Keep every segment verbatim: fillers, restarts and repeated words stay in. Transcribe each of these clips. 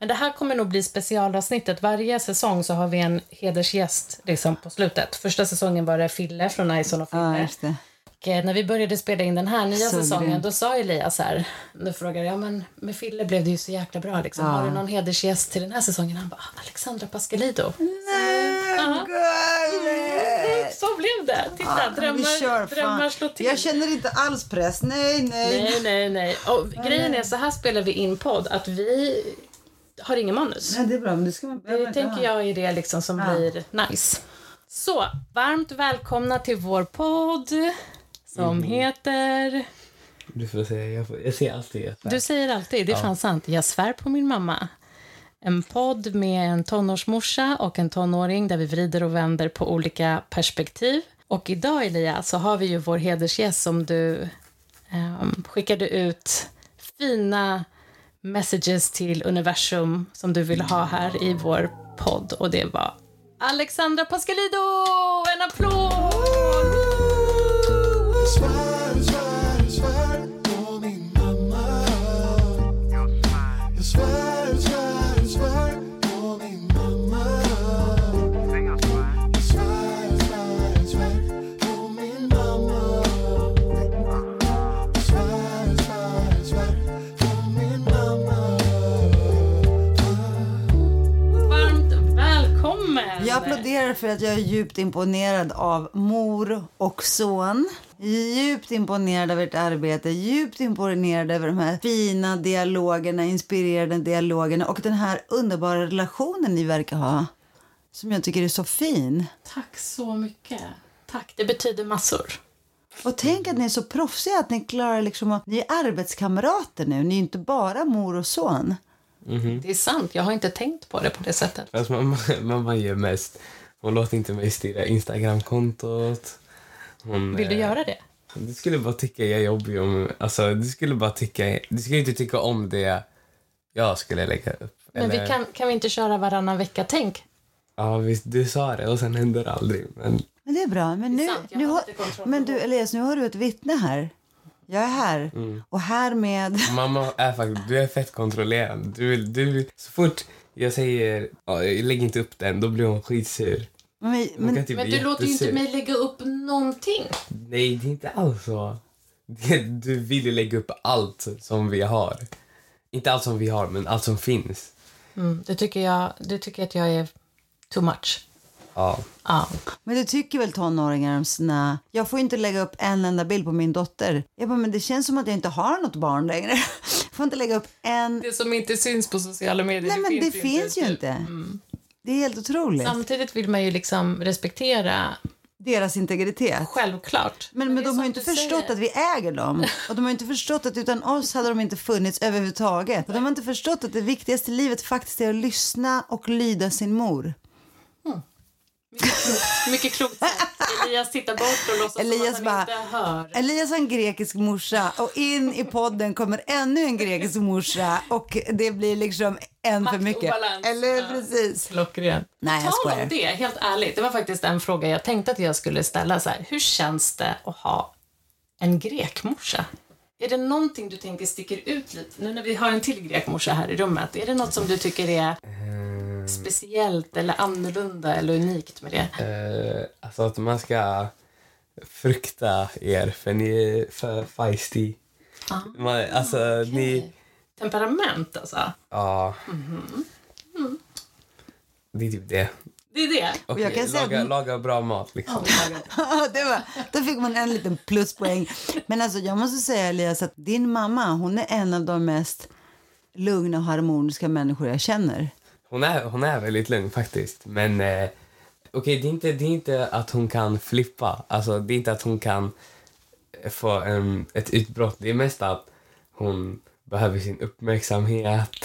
Men det här kommer nog bli specialavsnittet. Varje säsong så har vi en hedersgäst liksom på slutet. Första säsongen var det Fille från Iceon of Ice. Ja, just det. Och när vi började spela in den här nya så säsongen det. Då sa Elias här, nu frågade jag, men med Fille blev det ju så jäkla bra liksom. Ja. Har du någon hedersgäst till den här säsongen? Han bara, Alexandra Pascalidou. Nej, mm. mm. Så blev det. Titta, ja, drömmar, kör, drömmar slår till. Jag känner inte alls press, nej, nej. Nej, nej, nej. Och nej. Grejen är, så här spelar vi in podd, att vi har ingen manus. Nej, det är bra, men det ska man börja med. Det tänker jag är det liksom som ja. Blir nice. Så, varmt välkomna till vår podd. Som heter... Du får säga, jag, får, jag säger alltid. Jag svär. Du säger alltid, det är ja. Fan sant. Jag svär på min mamma. En podd med en tonårsmorsa och en tonåring där vi vrider och vänder på olika perspektiv. Och idag, Elia, så har vi ju vår hedersgäst som du um, skickade ut fina messages till universum som du vill ha här i vår podd. Och det var Alexandra Pascalidou! En applåd! Svär, svär, svär på min mamma. Jag svär, svär, svär på min mamma. Jag svär, svär, svär på min mamma. Jag svär, svär, svär på min mamma. Varmt välkommen! Jag applåderar för att jag är djupt imponerad av mor och son. Djupt imponerad över ert arbete, djupt imponerad över de här fina dialogerna, inspirerande dialogerna och den här underbara relationen ni verkar ha, som jag tycker är så fin. Tack så mycket. Tack, det betyder massor. Och tänk att ni är så proffsiga, att ni klarar liksom att, ni är arbetskamrater nu, ni är inte bara mor och son. Mm-hmm. Det är sant, jag har inte tänkt på det på det sättet. Fast mamma, mamma gör mest. Hon låter inte mig styra Instagram-kontot. Hon, vill du göra det? Du skulle bara tycka jag jobbar om, alltså du skulle bara tycka, du skulle inte tycka om det jag skulle lägga upp. Men eller? Vi kan kan vi inte köra varannan vecka, tänk. Ja, visst, du sa det och sen händer det aldrig. Men, men det är bra, men nu sant, nu har, men du Elias, nu har du ett vittne här. Jag är här mm. och här med mamma är faktiskt, du är fett kontrollerad. Du du så fort jag säger ja, jag lägger inte upp den, då blir hon skitsur. Men, men, typ men du låter ju inte mig lägga upp någonting. Nej, det är inte alls så. Du vill ju lägga upp allt som vi har. Inte allt som vi har, men allt som finns. Mm, du, tycker jag, du tycker att jag är too much. Ja. ja. Men du tycker väl tonåringar om sina... Jag får inte lägga upp en enda bild på min dotter. Jag bara, men det känns som att jag inte har något barn längre. Jag får inte lägga upp en... Det som inte syns på sociala medier. Nej, men det, det finns, finns ju inte. Mm. Det är helt otroligt. Samtidigt vill man ju liksom respektera deras integritet. Självklart. Men, men, men de har ju inte förstått säger. Att vi äger dem. Och de har inte förstått att utan oss hade de inte funnits överhuvudtaget. Och de har inte förstått att det viktigaste i livet faktiskt är att lyssna och lyda sin mor. Mm. Mycket klokt. Elias tittar bort och låtsas Elias som att han bara, inte hör. Elias har en grekisk morsa och in i podden kommer ännu en grekisk morsa och det blir liksom en makt för mycket. Obalans. Eller precis. Klockrent. Nej, jag skojar. Tal om det, helt ärligt. Det var faktiskt en fråga jag tänkte att jag skulle ställa så här. Hur känns det att ha en grekmorsa? Är det någonting du tänker sticker ut lite? Nu när vi har en till grekmorsa här i rummet, är det något som du tycker är... speciellt eller annorlunda eller unikt med det? Uh, alltså att man ska frukta er för ni är för feisty. Ah, man, alltså okay. Ni... Temperament alltså? Ja. Uh. Mm-hmm. Mm. Det är typ det. Det är det. Och jag kan säga laga, att... laga bra mat liksom. Det var, då fick man en liten pluspoäng. Men alltså jag måste säga Elias att din mamma, hon är en av de mest lugna och harmoniska människor jag känner. Hon är, hon är väldigt lugn faktiskt. Men eh, okej, okay, det, inte, det är inte att hon kan flippa. Alltså det är inte att hon kan få en, ett utbrott. Det är mest att hon behöver sin uppmärksamhet.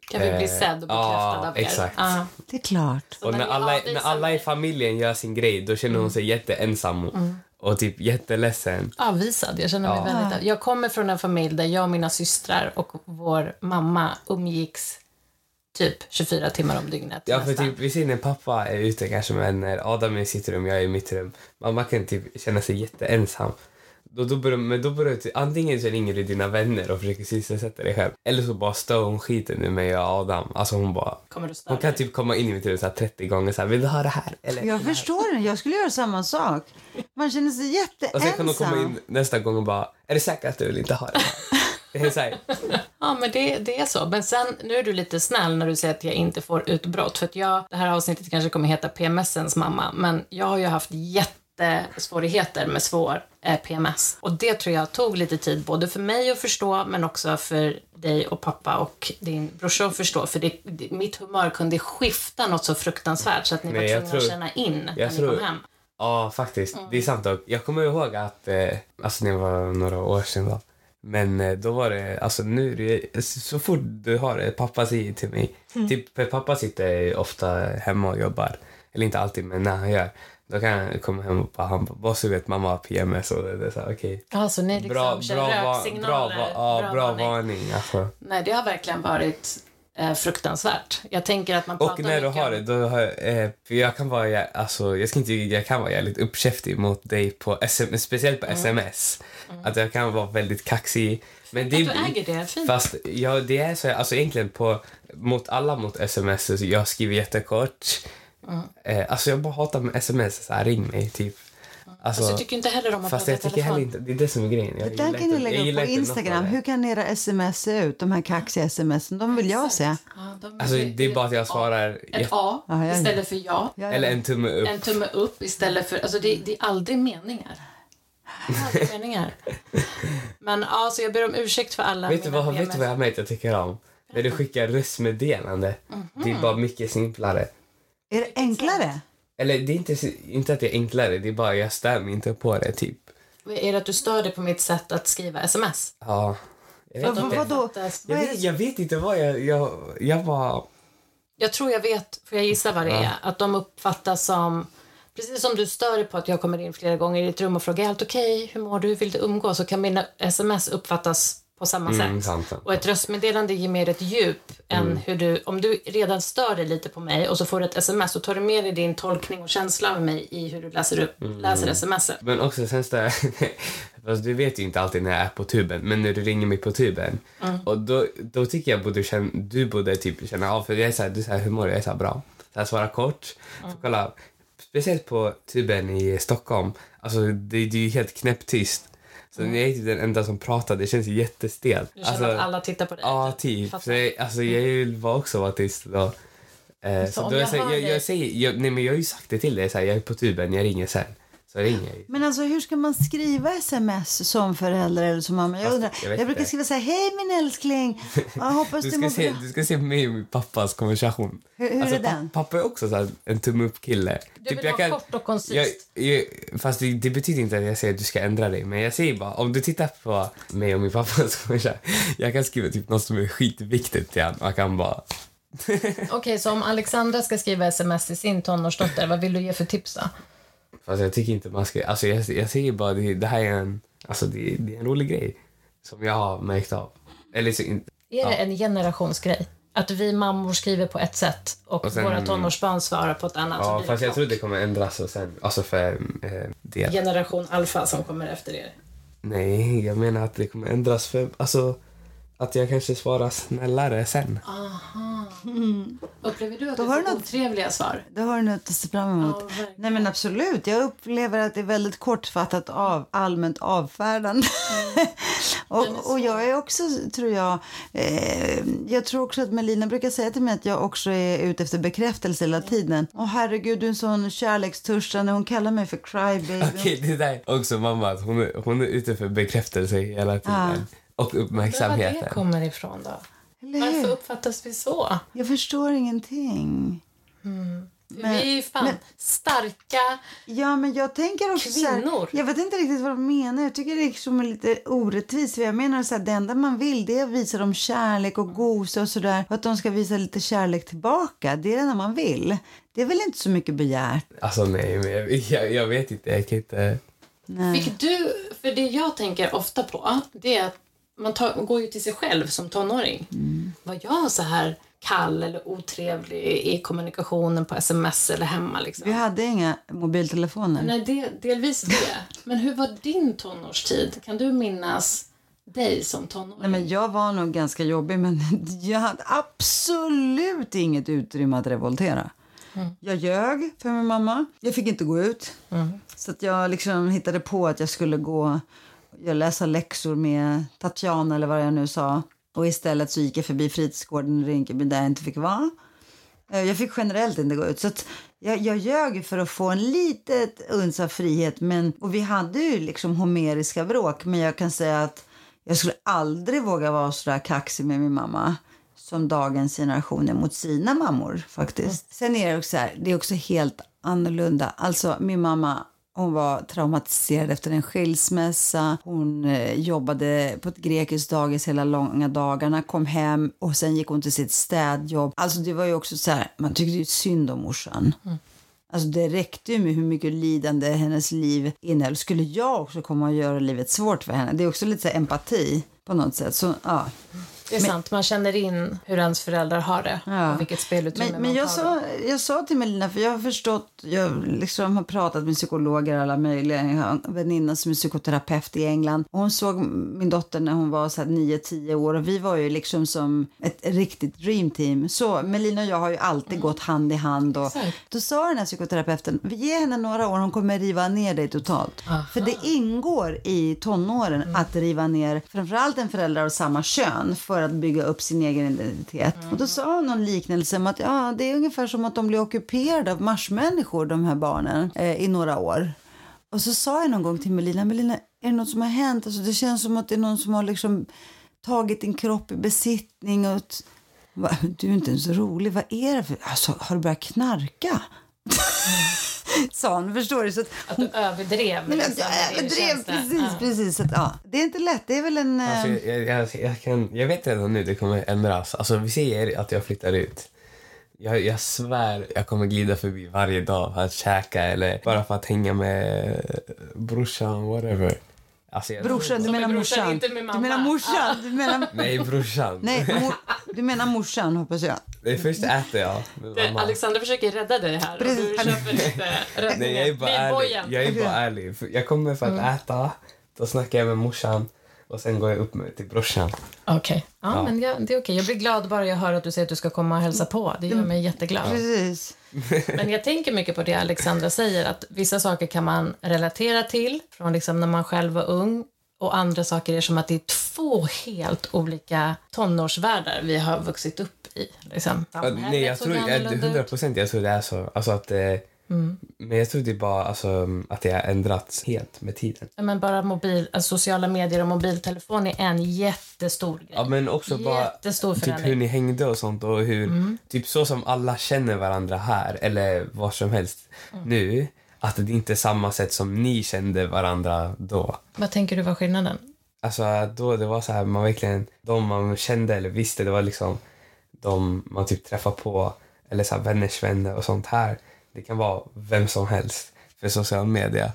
Kan vi eh, bli sedd och bekräftad ja, av er? Exakt. Ja, det är klart. Och när, när, alla, när alla i familjen gör sin grej, då känner hon mm. sig jätteensam och, mm. och typ jätteledsen. Avvisad, jag känner mig ja. väldigt... Jag kommer från en familj där jag och mina systrar och vår mamma umgicks... typ tjugofyra timmar om dygnet. Ja, för nästan. Typ vi ser när pappa är ute kanske med vänner. Adam är i sitt rum, jag är i mitt rum. Mamma kan typ känna sig jätteensam. Då, då börjar, men då börjar det, antingen så ringer du dina vänner och försöker sysselsätta dig själv, eller så bara stör hon skiten i mig och Adam. Alltså hon bara, kommer du störa hon kan dig? Typ komma in i mitt huvud så här trettio gånger så här, vill du ha det här? Eller jag det förstår det, jag skulle göra samma sak. Man känner sig jätteensam. Och sen kan hon komma in nästa gång och bara, är det säkert att du vill inte ha det? Ja, men det, det är så. Men sen, nu är du lite snäll när du säger att jag inte får utbrott. För att jag, det här avsnittet kanske kommer heta P M S:ens mamma. Men jag har ju haft jättesvårigheter med svår eh, P M S. Och det tror jag tog lite tid både för mig att förstå, men också för dig och pappa och din brorsa att förstå. För det, det, mitt humör kunde skifta något så fruktansvärt så att ni Nej, var tvungna tror, att känna in när ni tror... kom hem. Ja, faktiskt. Mm. Det är sant dock. Jag kommer ihåg att, eh, alltså det var några år sedan då. Men då var det, alltså nu det, så fort du har det, pappa säger till mig mm. typ, pappa sitter ofta hemma och jobbar, eller inte alltid, men när han gör, då kan jag komma hem och bara, han bara, bara så vet mamma har P M S och det, det är såhär, okej okay. Alltså ni liksom bra, bra, röksignaler bra, bra, ja, bra, bra varning, varning alltså. Nej, det har verkligen varit eh, fruktansvärt. Jag tänker att man pratar mycket. Och när du mycket... har det, då har jag, eh, för jag kan vara, jag, alltså jag ska inte, jag kan vara jävligt uppkäftig mot dig på sms, speciellt på mm. sms. Mm. Att jag kan vara väldigt kaxig. Men det, att du äger det, fint. Fast ja, det är så, alltså egentligen på, mot alla mot sms, jag skriver jättekort. Mm. Eh, alltså jag bara hatar med sms, så här, ring mig typ. Alltså, alltså, jag tycker inte heller om att fast jag tycker heller inte, det är det som är grejen. Jag det där kan ni lägga på Instagram. Hur kan era sms se ut? De här kaxiga sms'en, de vill jag se. Ja, de vill alltså, det är bara att jag svarar ett A istället för ja. Eller en tumme upp. En tumme upp istället för, alltså det, det är aldrig meningar. Aldrig meningar. Men alltså jag ber om ursäkt för alla. Vet du vad, vet du vad jag, med jag tycker om? När du skickar röstmeddelande. Mm-hmm. Det är bara mycket simplare. Är det enklare? Eller det är inte, inte att det är enklare, det är bara jag stämmer inte på det typ. Är det att du stör dig på mitt sätt att skriva sms? Ja. Jag vet, v- vadå? Jag vet, jag vet inte vad jag, jag, jag var... Jag tror jag vet, för jag gissar vad det är. Ja. Att de uppfattas som, precis som du stör dig på att jag kommer in flera gånger i ditt rum och frågar helt okej, okay, hur mår du, vill du umgås? Så kan mina sms uppfattas på samma mm, sätt. Sant, sant. Och ett röstmeddelande ger mer ett djup än mm. hur du, om du redan stör dig lite på mig och så får du ett sms, så tar du med dig din tolkning och känsla av mig i hur du läser upp mm. läser sms. Men också sen så fast du vet ju inte alltid när jag är på tuben, men när du ringer mig på tuben mm. och då, då tycker jag borde känna, du borde typ känna av, för jag är såhär, du säger hur mår du? Jag är såhär bra. Så jag svarar kort. Mm. Så kolla, speciellt på tuben i Stockholm, alltså det, det är ju helt knäpptyst. Så mm. jag är typ den enda som pratar, det känns jättestelt. Du känner alltså, att alla tittar på dig? Ja, typ. Så jag, alltså jag var också artist då. Eh, så så då jag, jag, jag, jag säger, jag, nej men jag har ju sagt det till dig, så här, jag är på tuben, jag ringer sen. Så ringer jag. Men alltså hur ska man skriva sms som förälder eller som mamma? Jag, undrar, jag, jag brukar skriva så här, hej min älskling. Jag hoppas du, ska du, se, du ska se mig och min pappas konversation. Hur, hur alltså, är den? Pappa är också så här, en tumme upp kille. Du typ, vill jag vara kan, kort och koncist. Jag, jag, fast det, det betyder inte att jag säger att du ska ändra dig. Men jag säger bara, om du tittar på mig och min pappas konversation. Jag kan skriva typ något som är skitviktigt igen. Jag kan bara... Okej, okay, så om Alexandra ska skriva sms till sin tonårsdotter, vad vill du ge för tips då? Fast jag tycker inte man ska... Alltså jag, jag säger bara, det, det här är en... Alltså det, det är en rolig grej som jag har märkt av. Eller så inte... Är ja. det en generationsgrej? Att vi mammor skriver på ett sätt och, och sen, våra tonårsbarn svarar på ett annat. Ja, fast jag tror det kommer ändras och sen... Alltså för... Eh, det. Generation alfa som kommer efter er. Nej, jag menar att det kommer ändras för... Alltså... Att jag kanske svarar snällare sen. Aha. Mm. Upplever du att då det är något otrevliga svar? Det har du något att se fram emot. Oh, nej men absolut, jag upplever att det är väldigt kortfattat av, allmänt avfärdande. Mm. och, och jag är också, tror jag, eh, jag tror också att Melina brukar säga till mig att jag också är ute efter bekräftelse hela tiden. Och herregud, du är en sån kärlekstörstande, hon kallar mig för crybaby. Okej, det där också mamma, hon är, hon är ute för bekräftelse hela tiden. Ah. Och uppmärksamheten. Var det kommer ifrån då? Varför uppfattas vi så? Jag förstår ingenting. Mm. Men, vi är ju fan men, starka. Ja, men jag tänker också kvinnor. Här, jag vet inte riktigt vad de menar. Jag tycker det är liksom lite orättvist. Jag menar så här, det enda man vill det är att visa dem kärlek och gosa och sådär. Och att de ska visa lite kärlek tillbaka. Det är det enda man vill. Det är väl inte så mycket begärt. Alltså nej, men jag, jag, jag vet inte. Jag kan inte... Nej. Fick du, för det jag tänker ofta på, det är att man tar, går ju till sig själv som tonåring. Mm. Var jag så här kall eller otrevlig i kommunikationen på sms eller hemma liksom? Vi hade inga mobiltelefoner. Nej, det, delvis det. Men hur var din tonårstid? Kan du minnas dig som tonåring? Nej, men jag var nog ganska jobbig, men jag hade absolut inget utrymme att revoltera. Mm. Jag ljög för min mamma. Jag fick inte gå ut. Mm. Så att jag liksom hittade på att jag skulle gå jag läsa läxor med Tatjana eller vad jag nu sa. Och istället så gick jag förbi fritidsgården i Rinkeby där jag inte fick vara. Jag fick generellt inte gå ut. Så att jag, jag ljög för att få en litet uns av frihet. Men, och vi hade ju liksom homeriska bråk. Men jag kan säga att jag skulle aldrig våga vara så där kaxig med min mamma som dagens generationer mot sina mammor faktiskt. Sen är det också så här, det är också helt annorlunda. Alltså min mamma, hon var traumatiserad efter en skilsmässa. Hon eh, jobbade på ett grekiskt dagis hela långa dagarna. Kom hem och sen gick hon till sitt städjobb. Alltså det var ju också så här, man tyckte ju synd om morsan. Mm. Alltså det räckte ju med hur mycket lidande hennes liv innehöll. Skulle jag också komma och göra livet svårt för henne? Det är också lite så här empati på något sätt. Så ja. Det är men, sant, man känner in hur ens föräldrar har det. Ja. Och vilket spelutrymme men, man men jag sa, jag sa till Melina, för jag har förstått, jag liksom har pratat med psykologer alla möjliga. Jag har en väninna som är psykoterapeut i England. Och hon såg min dotter när hon var så här nio tio år. Och vi var ju liksom som ett riktigt dreamteam. Så Melina och jag har ju alltid mm. gått hand i hand. Och då sa den här psykoterapeuten, vi ger henne några år, hon kommer riva ner dig totalt. Aha. För det ingår i tonåren mm. att riva ner framförallt en förälder av samma kön. För att bygga upp sin egen identitet. Mm. Och då sa hon någon liknelse om att ja, det är ungefär som att de blir ockuperade av marsmänniskor, de här barnen, eh, i några år. Och så sa jag någon gång till Melina, Melina, är det något som har hänt? Alltså, det känns som att det är någon som har liksom tagit din kropp i besittning. Och t- bara, du är inte ens rolig, vad är det för... Alltså, har du börjat knarka? Sa hon, förstår du? Så att, att du överdrev. Men liksom, jag överdrev, precis, ja. precis. Så att, ja. Det är inte lätt, det är väl en... Alltså, jag, jag, jag, kan, jag vet redan nu, det kommer ändras. Alltså, vi ser att jag flyttar ut. Jag, jag svär, jag kommer glida förbi varje dag för att käka eller bara för att hänga med brorsan, whatever. Alltså, brorsan, du menar brorsan, morsan. Med du menar morsan, du menar... Nej, brorsan. Nej, mor... du menar morsan, hoppas jag. Nej, först äter jag med mamma. Alexander försöker rädda dig här. Precis. Och du köper lite räddningar. Nej, jag är bara ärlig. Jag är bara ärlig. Jag kommer för att mm. äta, då snackar jag med morsan och sen går jag upp med till brorsan. Okej, okay. ja, ja men jag, det är okej. Okay. Jag blir glad bara jag hör att du säger att du ska komma och hälsa på. Det gör mig jätteglad. Ja. Precis. Men jag tänker mycket på det Alexandra säger, att vissa saker kan man relatera till från liksom när man själv var ung, och andra saker är som att det är två helt olika tonårsvärldar vi har vuxit upp i liksom. Ja, nej, jag tror hundra procent jag tror det är så, alltså att eh, mm. men jag tror det är bara alltså, att det har ändrats helt med tiden. Ja, men bara mobil, alltså, sociala medier och mobiltelefon är en jättestor grej. Ja, men också bara typ hur ni hängde och sånt, och hur mm. typ så som alla känner varandra här eller vad som helst mm. nu, att det inte är samma sätt som ni kände varandra då. Vad tänker du var skillnaden? Alltså då det var så här, man verkligen de man kände eller visste, det var liksom de man typ träffar på eller så här vänners vänner och sånt här. Det kan vara vem som helst för sociala medier.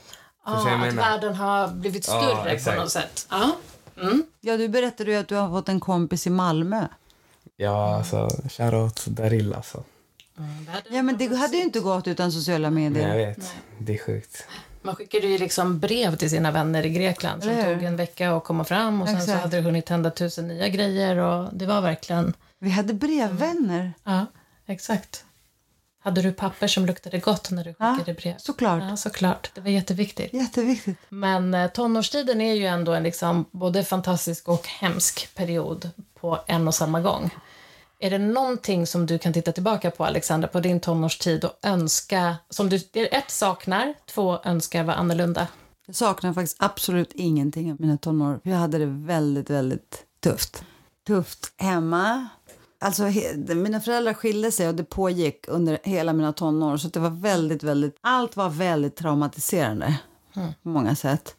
Ja, ah, att menar. Världen har blivit större ah, på något sätt. Ah. Mm. Ja, du berättade ju att du har fått en kompis i Malmö. Ja, alltså, shoutout Darilla alltså. Mm, ja, men det hade ju inte gått utan sociala medier. Nej, jag vet. Nej. Det är sjukt. Man skickade ju liksom brev till sina vänner i Grekland som tog en vecka att komma fram, och sen exakt. Så hade du hunnit tända tusen nya grejer, och det var verkligen... Vi hade brevvänner. Mm. Ja, exakt. Hade du papper som luktade gott när du skickade ja, brev? Såklart. Ja, såklart. Det var jätteviktigt. Jätteviktigt. Men tonårstiden är ju ändå en liksom både fantastisk och hemsk period på en och samma gång. Är det någonting som du kan titta tillbaka på, Alexandra, på din tonårstid och önska, som du ett saknar, två önskar var annorlunda? Jag saknar faktiskt absolut ingenting av mina tonår. Jag hade det väldigt, väldigt tufft. Tufft hemma. Alltså he- mina föräldrar skilde sig och det pågick under hela mina tonår, så det var väldigt, väldigt, allt var väldigt traumatiserande mm. på många sätt.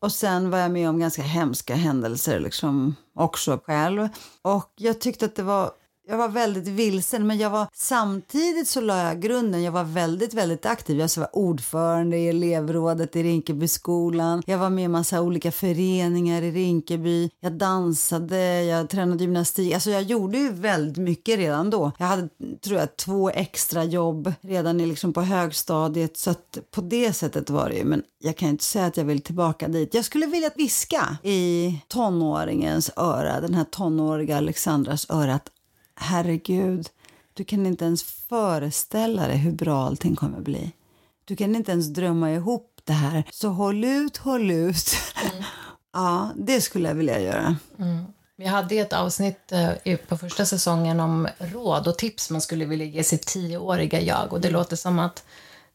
Och sen var jag med om ganska hemska händelser liksom också själv, och jag tyckte att det var Jag var väldigt vilsen, men jag var samtidigt så la jag grunden. Jag var väldigt, väldigt aktiv. Jag var ordförande i elevrådet i Rinkeby skolan. Jag var med i massa olika föreningar i Rinkeby. Jag dansade, jag tränade gymnastik. Alltså jag gjorde ju väldigt mycket redan då. Jag hade, tror jag, två extra jobb redan liksom på högstadiet. Så att på det sättet var det ju. Men jag kan inte säga att jag vill tillbaka dit. Jag skulle vilja viska i tonåringens öra, den här tonåriga Alexandras öra, att herregud, du kan inte ens föreställa dig hur bra allting kommer bli. Du kan inte ens drömma ihop det här. Så håll ut, håll ut. Mm. Ja, det skulle jag vilja göra. Mm. Vi hade ett avsnitt på första säsongen om råd och tips man skulle vilja ge sitt tioåriga jag. Och det låter som att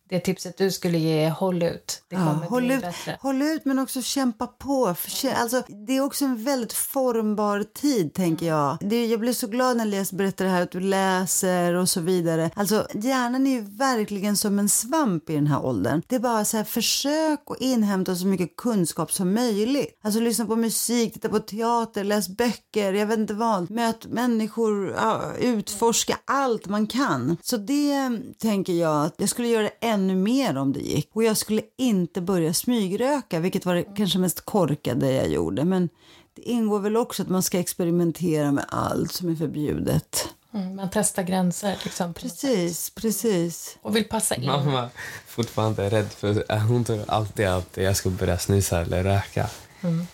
det tipset du skulle ge är håll ut. Det kommer ja, håll bli ut, bättre. Håll ut, men också kämpa på. För, alltså, det är också en väldigt formbar tid, tänker jag. Det, jag blir så glad när jag berättar det här, att du läser och så vidare. Alltså, hjärnan är ju verkligen som en svamp i den här åldern. Det är bara så här, försök att inhämta så mycket kunskap som möjligt. Alltså, lyssna på musik, titta på teater, läs böcker, jag vet inte vad. Möt människor, utforska allt man kan. Så det tänker jag, att jag skulle göra en ännu mer om det gick. Och jag skulle inte börja smygröka, vilket var det kanske mest korkade jag gjorde. Men det ingår väl också att man ska experimentera med allt som är förbjudet. Mm, man testar gränser liksom. Precis, precis. Och vill passa in. Mamma fortfarande är rädd för, hon tror alltid att jag ska börja snusa eller röka. Mm.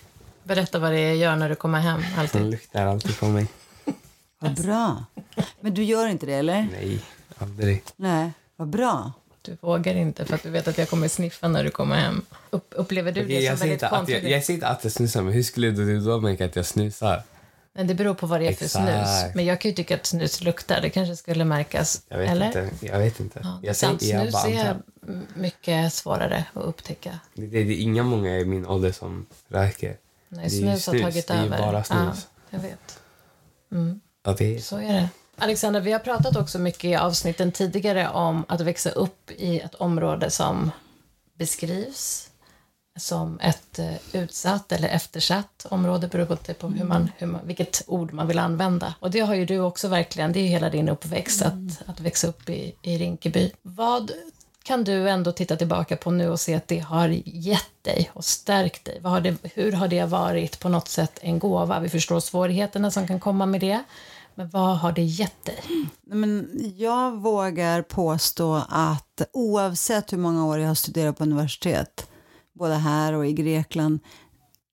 Berätta vad det är jag gör när du kommer hem. Alltid. Hon luktar alltid på mig. Vad bra. Men du gör inte det, eller? Nej, aldrig. Nej, vad bra. Du vågar inte för att du vet att jag kommer sniffa när du kommer hem. Upp, upplever du okay, det som väldigt konstigt? Jag, jag ser inte att jag snusar, men hur skulle du då märka att jag snusar? Men det beror på vad det är för snus. Men jag kan ju tycka att snus luktar. Det kanske skulle märkas. Jag vet eller? inte. Jag vet inte. Ja, jag snus jag bara är mycket svårare att upptäcka. Det, det, det är inga många i min ålder som röker. Nej, snus, snus har tagit över. Det är bara snus. Ja, jag vet. Mm. Okay. Så är det. Alexandra, vi har pratat också mycket i avsnitten tidigare om att växa upp i ett område som beskrivs som ett utsatt eller eftersatt område, beroende på hur man, hur man, vilket ord man vill använda. Och det har ju du också verkligen, det är ju hela din uppväxt att, att växa upp i, i Rinkeby. Vad kan du ändå titta tillbaka på nu och se att det har gett dig och stärkt dig? Vad har det, hur har det varit på något sätt en gåva? Vi förstår svårigheterna som kan komma med det. Men vad har det gett dig? Men jag vågar påstå att oavsett hur många år jag har studerat på universitet, både här och i Grekland,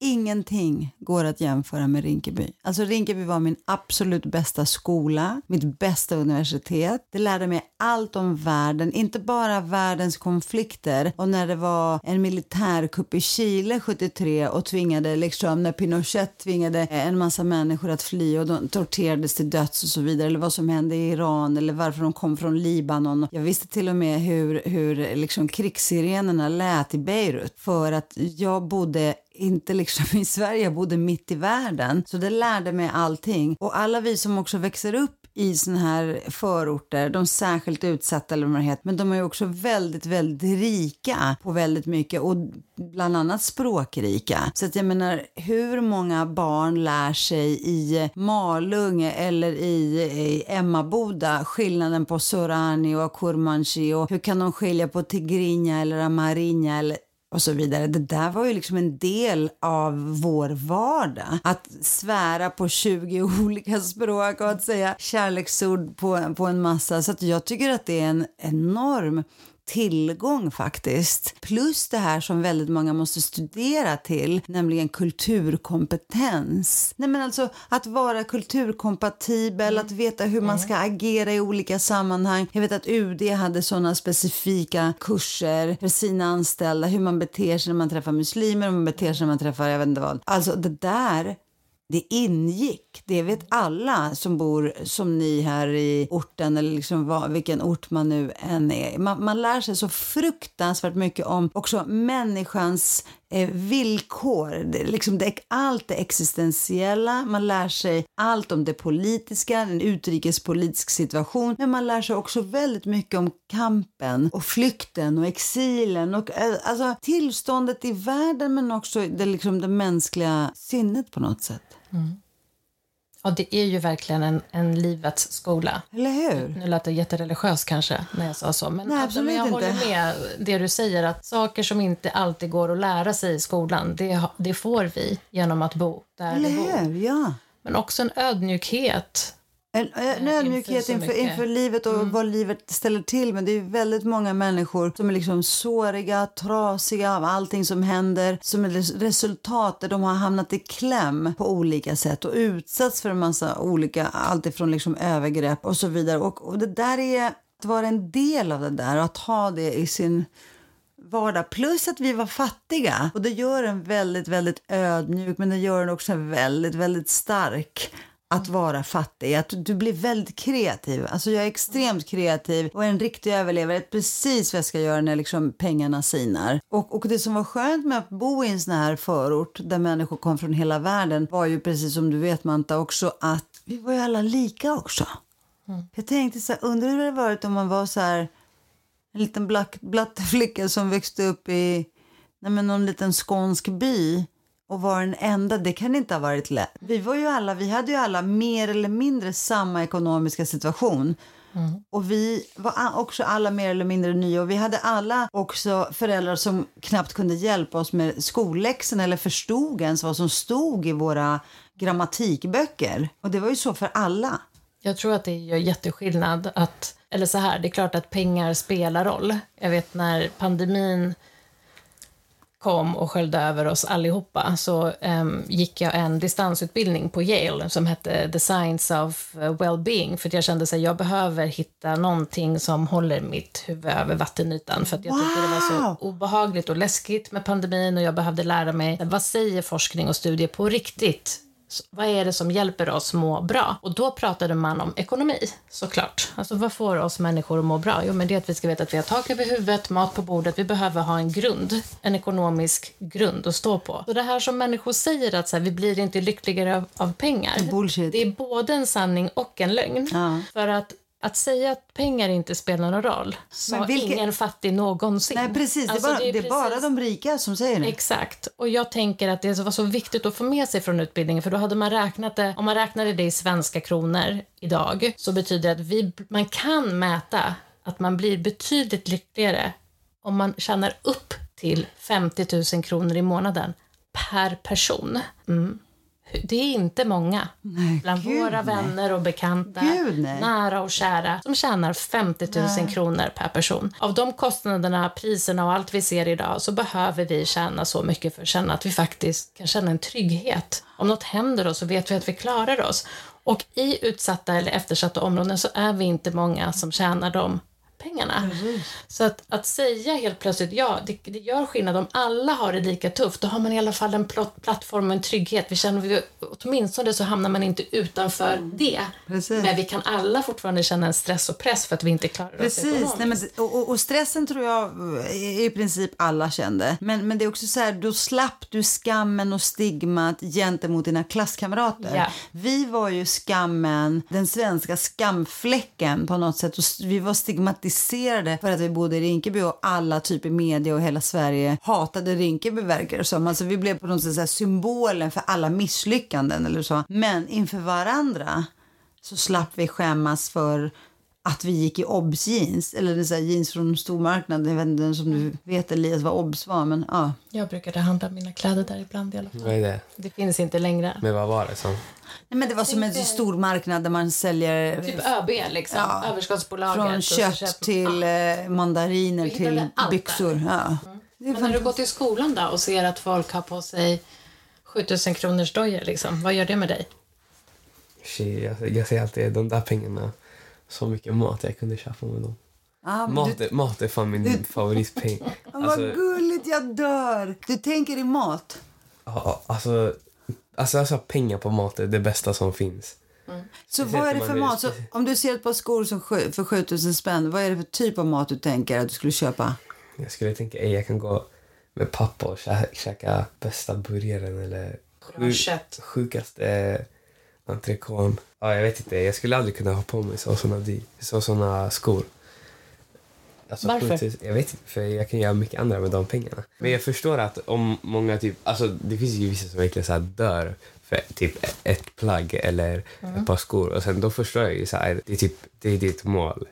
ingenting går att jämföra med Rinkeby. Alltså Rinkeby var min absolut bästa skola, mitt bästa universitet. Det lärde mig allt om världen, inte bara världens konflikter. Och när det var en militärkupp i Chile sjuttiotre och tvingade, liksom när Pinochet tvingade en massa människor att fly och de torterades till döds och så vidare. Eller vad som hände i Iran eller varför de kom från Libanon. Jag visste till och med hur, hur liksom krigssirenerna lät i Beirut, för att jag bodde inte liksom i Sverige, jag bodde mitt i världen. Så det lärde mig allting. Och alla vi som också växer upp i såna här förorter, de särskilt utsatta eller vad det heter, men de är ju också väldigt, väldigt rika på väldigt mycket, och bland annat språkrika. Så att jag menar, hur många barn lär sig i Malunge eller i, i Emmaboda skillnaden på Sorani och Kurmanji, och hur kan de skilja på Tigrinja eller Amarinja eller och så vidare. Det där var ju liksom en del av vår vardag. Att svära på tjugo olika språk och att säga kärleksord på, på en massa. Så att jag tycker att det är en enorm tillgång faktiskt. Plus det här som väldigt många måste studera till, nämligen kulturkompetens. Nej, men alltså att vara kulturkompatibel, mm. att veta hur mm. man ska agera i olika sammanhang. Jag vet att U D hade sådana specifika kurser för sina anställda, hur man beter sig när man träffar muslimer, hur man beter sig när man träffar, jag vet inte vad. Alltså det där, det ingick. Det vet alla som bor som ni här i orten, eller liksom var, vilken ort man nu än är. Man, man lär sig så fruktansvärt mycket om också människans eh, villkor. Det, liksom det, allt det existentiella. Man lär sig allt om det politiska, en utrikespolitisk situation. Men man lär sig också väldigt mycket om kampen och flykten och exilen. Och, eh, alltså tillståndet i världen, men också det, liksom det mänskliga sinnet på något sätt. Mm. Ja, det är ju verkligen en, en livets skola. Eller hur? Nu lät det jättereligiöst kanske när jag sa så. Men nej, alltså, jag håller inte med det du säger, att saker som inte alltid går att lära sig i skolan, det, det får vi genom att bo där vi bor. Ja. Men också en ödmjukhet. En, en ödmjukhet inför, inför livet och mm. vad livet ställer till. Men det är väldigt många människor som är liksom såriga, trasiga av allting som händer. Som är resultat där de har hamnat i kläm på olika sätt. Och utsatts för en massa olika, allt ifrån liksom övergrepp och så vidare. Och, och det där är att vara en del av det där och att ha det i sin vardag. Plus att vi var fattiga. Och det gör en väldigt, väldigt ödmjuk, men det gör en också väldigt, väldigt stark. Att vara fattig, att du blir väldigt kreativ. Alltså jag är extremt kreativ och är en riktig överlevare. Precis vad jag ska göra när liksom pengarna sinar. Och, och det som var skönt med att bo i en sån här förort där människor kom från hela världen var ju precis som du vet, Manta, också att vi var ju alla lika också. Mm. Jag tänkte så här, undrar hur det hade varit om man var så här en liten black, blatt flicka som växte upp i nej men, någon liten skånsk by. Och var den enda, det kan inte ha varit lätt. Vi var ju alla, vi hade ju alla mer eller mindre samma ekonomiska situation. Mm. Och vi var också alla mer eller mindre nya. Och vi hade alla också föräldrar som knappt kunde hjälpa oss med skolläxen. Eller förstod ens vad som stod i våra grammatikböcker. Och det var ju så för alla. Jag tror att det gör jätteskillnad att, eller så här, det är klart att pengar spelar roll. Jag vet när pandemin kom och sköljde över oss allihopa, så um, gick jag en distansutbildning på Yale som hette The Science of Wellbeing, för att jag kände att jag behöver hitta någonting som håller mitt huvud över vattenytan, för att jag wow. tyckte det var så obehagligt och läskigt med pandemin, och jag behövde lära mig vad säger forskning och studier på riktigt. Så vad är det som hjälper oss må bra? Och då pratade man om ekonomi, såklart. Alltså vad får oss människor att må bra? Jo, men det är att vi ska veta att vi har tak över huvudet, mat på bordet. Vi behöver ha en grund, en ekonomisk grund att stå på. Så det här som människor säger, att så här, vi blir inte lyckligare av, av pengar. Bullshit. Det är både en sanning och en lögn. Ja. För att Att säga att pengar inte spelar någon roll, så vilka... ingen fattig någonsin. Nej, precis. Alltså, det är, bara, det är precis... bara de rika som säger det. Exakt. Och jag tänker att det var så viktigt att få med sig från utbildningen. För då hade man räknat det, om man räknade det i svenska kronor idag, så betyder det att vi, man kan mäta att man blir betydligt lyckligare om man tjänar upp till femtio tusen kronor i månaden per person. Mm. Det är inte många nej, bland gud, våra vänner nej. och bekanta, gud, nära och kära, som tjänar femtio tusen nej. kronor per person. Av de kostnaderna, priserna och allt vi ser idag, så behöver vi tjäna så mycket för att känna att vi faktiskt kan känna en trygghet. Om något händer oss så vet vi att vi klarar oss. Och i utsatta eller eftersatta områden så är vi inte många som tjänar dem. Pengarna. Precis. Så att, att säga helt plötsligt, ja, det, det gör skillnad om alla har det lika tufft, då har man i alla fall en plott, plattform och en trygghet. Vi känner vi, åtminstone så hamnar man inte utanför mm. det. Precis. Men vi kan alla fortfarande känna en stress och press för att vi inte klarar precis. Oss ekonomiskt. Nej, men, och, och stressen tror jag i princip alla kände. Men, men det är också så här, då slapp du skammen och stigmat gentemot dina klasskamrater. Ja. Vi var ju skammen, den svenska skamfläcken på något sätt, och vi var stigmatiserade för att vi bodde i Rinkeby, och alla typer media och hela Sverige hatade Rinkeby, verkar det som. Alltså vi blev på något sätt så här symbolen för alla misslyckanden eller så. Men inför varandra så slapp vi skämmas för att vi gick i obs jeans, eller det så här jeans från stormarknaden. Jag vet inte, som du vet Elias vad obs var, men ja. Ah. Jag brukade handla mina kläder där ibland i alla fall. Vad är det? Det finns inte längre. Men vad var det som? Nej, men det var som en stor marknad där man säljer typ ÖB liksom, ja, överskottsbolaget. Från kött till ah. mandariner till byxor. Ja. Mm. Men när du gått i skolan då och ser att folk har på sig sjutusen kronors dojor liksom, vad gör det med dig? Shit, jag ser alltid de där pengarna. Så mycket mat jag kunde köpa med dem. Ah, mat, du, mat är fan min du, favoritpeng. Alltså, vad gulligt, jag dör. Du tänker i mat? Ja, alltså, alltså, alltså pengar på mat är det bästa som finns. Mm. Så vad är det för mat? Så, om du ser ett par skor som sju, för sjutusen spänn, vad är det för typ av mat du tänker att du skulle köpa? Jag skulle tänka, ej, jag kan gå med pappa och kä- käka bästa burgaren eller sjuk, sjukaste... Entrecôte. Ja, jag vet inte. Jag skulle aldrig kunna ha på mig så såna, så såna skor. Alltså, varför? Typ, jag vet inte, för jag kan göra mycket andra med de pengarna. Men jag förstår att om många typ... Alltså, det finns ju vissa som verkligen så här dör för typ ett plagg eller mm. ett par skor. Och sen då förstår jag ju så här, det är typ det är ditt mål.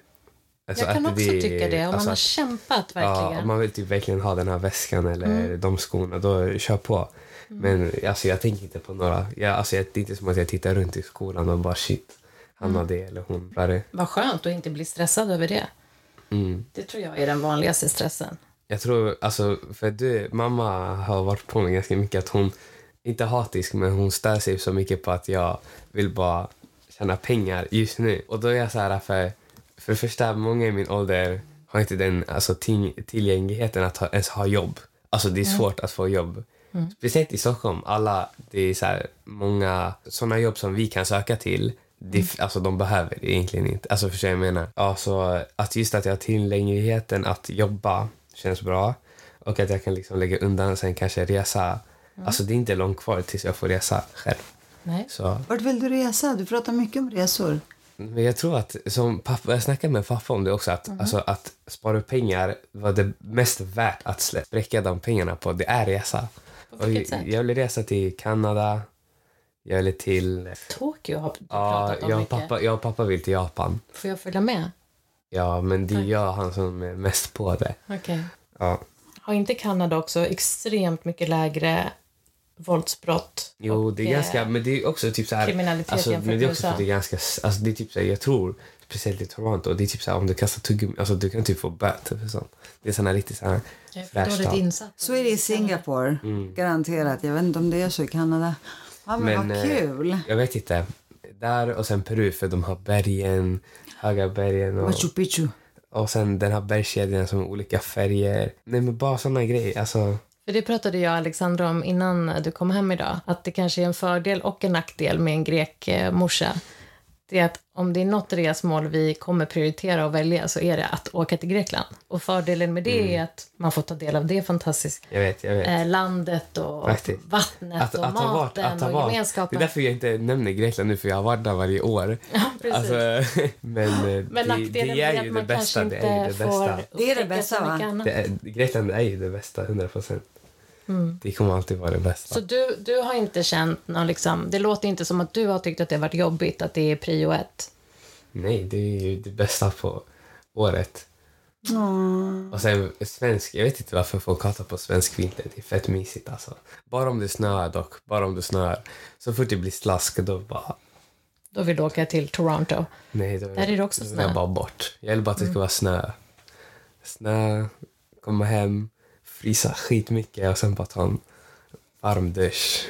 Alltså jag kan också det, tycka det, om alltså man har att, kämpat verkligen. Ja, om man vill typ verkligen ha den här väskan eller mm. de skorna, då kör på. Mm. Men alltså jag tänker inte på några. Jag, alltså, det är inte som att jag tittar runt i skolan och bara shit, han har det eller hon har det. Vad skönt att inte bli stressad över det. Mm. Det tror jag är den vanligaste stressen. Jag tror, alltså, för du, mamma har varit på mig ganska mycket att hon, inte hatisk, men hon stör sig så mycket på att jag vill bara tjäna pengar just nu. Och då är jag så här, för, för det första, många i min ålder har inte den alltså, ting, tillgängligheten att ha, ens ha jobb. Alltså det är svårt mm. att få jobb. Mm. Speciellt i Stockholm, alla, det är så här, många sådana jobb som vi kan söka till. Mm. Det, alltså de behöver det egentligen inte. Alltså för sig jag menar, alltså, att just att jag har tillgängligheten att jobba känns bra. Och att jag kan liksom lägga undan och sen kanske resa. Mm. Alltså det är inte långt kvar tills jag får resa själv. Nej. Så. Vart vill du resa? Du pratar mycket om resor. Men jag tror att, som pappa, jag snackade med pappa om det också, att, mm. alltså, att spara pengar var det mest värt att spräcka de pengarna på. Det är resa. På vilket sätt? Jag vill resa till Kanada. Jag vill till Tokyo har du pratat om jag mycket. Pappa, jag och pappa vill till Japan. Får jag följa med? Ja, men det är jag han som är mest på det. Okej. Okay. Ja. Har inte Kanada också extremt mycket lägre våldsbrott? Jo, det är ganska, men det är också typ så här kriminalitet alltså, jämfört med men det är också det är ganska alltså det är typ så här, jag tror speciellt i Toronto, det är typ så här, om du kastar tuggummi alltså du kan typ få böter för sånt. Det är såna riktigt så här fräscht. Så är det i Singapore mm. garanterat. Jag vet inte om det är så i Kanada. Ja, men, men kul. Jag vet inte. Där och sen Peru för de har bergen, höga bergen och Machu Picchu. Och sen den här bergskedjan som har olika färger. Nej men bara sådana grejer. Alltså. För det pratade jag och Alexandra om innan du kom hem idag. Att det kanske är en fördel och en nackdel med en grekmorsa. Det är att om det är något resmål vi kommer prioritera och välja så är det att åka till Grekland. Och fördelen med det mm. är att man får ta del av det fantastiska jag vet, jag vet. Eh, landet och faktiskt. Vattnet att, och att maten varit, att och varit. Gemenskapen. Det är därför jag inte nämner Grekland nu, för jag har varit där varje år. Ja, precis. Alltså, men men det, det är ju det bästa. Det är ju det bästa. Det är det bästa, va? Det är, Grekland är ju det bästa, hundra procent. Mm. Det kommer alltid vara det bästa. Så du, du har inte känt någon liksom, det låter inte som att du har tyckt att det har varit jobbigt, att det är prio ett. Nej, det är ju det bästa på året. Mm. Och sen svensk, jag vet inte varför folk hatar på svensk vinter. Det är fett mysigt alltså. Bara om det snöar dock, bara om det snöar. Så fort det blir slask då bara då vill du åka till Toronto. Nej, då vill, där är det också snö. Jag bara bort. Jag vill bara att det ska vara snö. Snö, komma hem, frisa skitmycket och sen bara ta en varm dusch.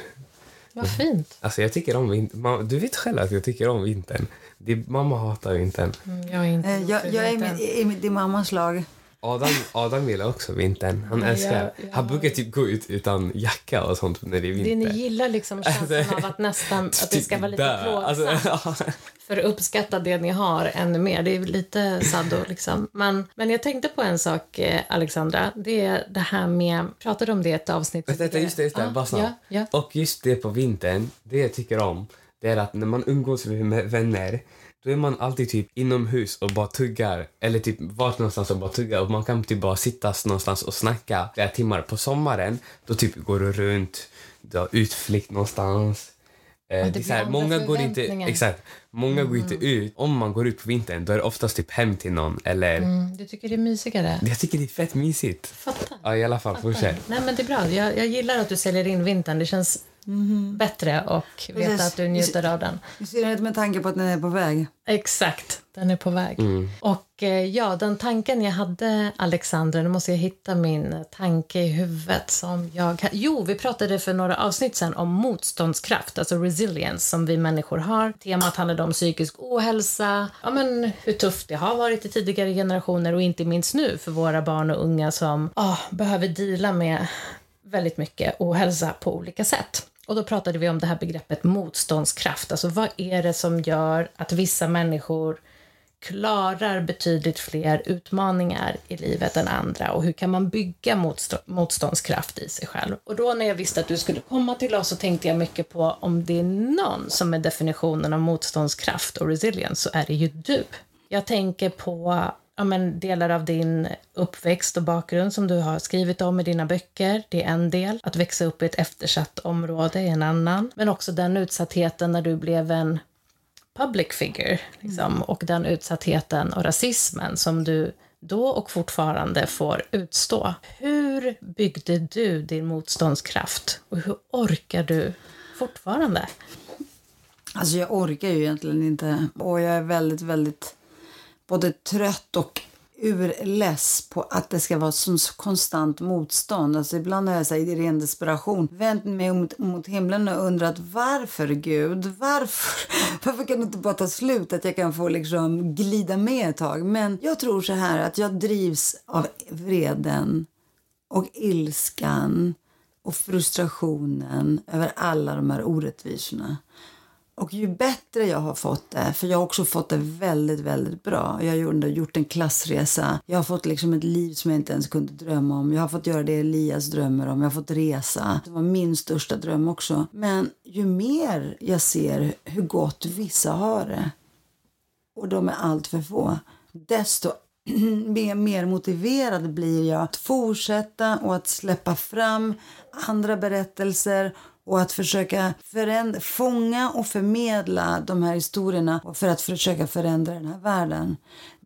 Vad fint. Alltså jag tycker om vintern. Du vet själv att jag tycker om vintern. Det, mamma hatar vintern. Mm, jag är, inte äh, jag, jag är med, med, det är mammas lag. Adam, Adam gillar också vintern. Han älskar. Jag, jag... Han brukar typ gå ut utan jacka och sånt när det är vinter. Det ni gillar liksom känslan alltså, av att nästan att det ska vara lite plågsamt. Alltså, ja. För att uppskatta det ni har ännu mer. Det är lite saddo liksom. Men, men jag tänkte på en sak, Alexandra. Det är det här med, pratade om det i ett avsnitt. Vänta, det, just det, just det. Ah, bara snabbt. Ja, ja. Och just det på vintern, det jag tycker om, det är att när man umgås med vänner, då är man alltid typ inomhus och bara tuggar. Eller typ vart någonstans och bara tuggar. Och man kan typ bara sitta någonstans och snacka flera timmar. På sommaren, då typ går du runt. Du har utflykt någonstans. Eh, det det så här, många går inte, exakt, många mm. går inte ut. Om man går ut på vintern, då är det oftast typ hem till någon. Eller... Mm, du tycker det är mysigare? Jag tycker det är fett mysigt. Fattar. Ja, i alla fall. Fattar. Nej, men det är bra. Jag, jag gillar att du säljer in vintern. Det känns... Mm-hmm. bättre och veta yes. att du njuter av den. Du ser det med tanke på att den är på väg. Exakt, den är på väg. Mm. Och ja, den tanken jag hade, Alexandra, nu måste jag hitta min tanke i huvudet som jag... Jo, vi pratade för några avsnitt sedan om motståndskraft, alltså resilience som vi människor har. Temat handlade om psykisk ohälsa, ja men hur tufft det har varit i tidigare generationer och inte minst nu för våra barn och unga som oh, behöver deala med väldigt mycket ohälsa på olika sätt. Och då pratade vi om det här begreppet motståndskraft. Alltså vad är det som gör att vissa människor klarar betydligt fler utmaningar i livet än andra? Och hur kan man bygga motstå- motståndskraft i sig själv? Och då när jag visste att du skulle komma till oss så tänkte jag mycket på om det är någon som är definitionen av motståndskraft och resilience så är det ju du. Jag tänker på ja, men delar av din uppväxt och bakgrund som du har skrivit om i dina böcker, det är en del. Att växa upp i ett eftersatt område är en annan. Men också den utsattheten när du blev en public figure. Liksom, mm. Och den utsattheten och rasismen som du då och fortfarande får utstå. Hur byggde du din motståndskraft? Och hur orkar du fortfarande? Alltså jag orkar ju egentligen inte. Och jag är väldigt, väldigt både trött och urless på att det ska vara som konstant motstånd. Alltså ibland har jag så här, i ren desperation vänt mig mot, mot himlen och undrat varför Gud, varför varför kan det inte bara ta slut att jag kan få liksom glida med ett tag. Men jag tror så här att jag drivs av vreden och ilskan och frustrationen över alla de här orättvisorna. Och ju bättre jag har fått det, för jag har också fått det väldigt, väldigt bra. Jag har gjort en klassresa. Jag har fått liksom ett liv som jag inte ens kunde drömma om. Jag har fått göra det Elias drömmer om. Jag har fått resa. Det var min största dröm också. Men ju mer jag ser hur gott vissa har det, och de är allt för få, desto mer, mer motiverad blir jag att fortsätta och att släppa fram andra berättelser. Och att försöka förändra, fånga och förmedla de här historierna för att försöka förändra den här världen.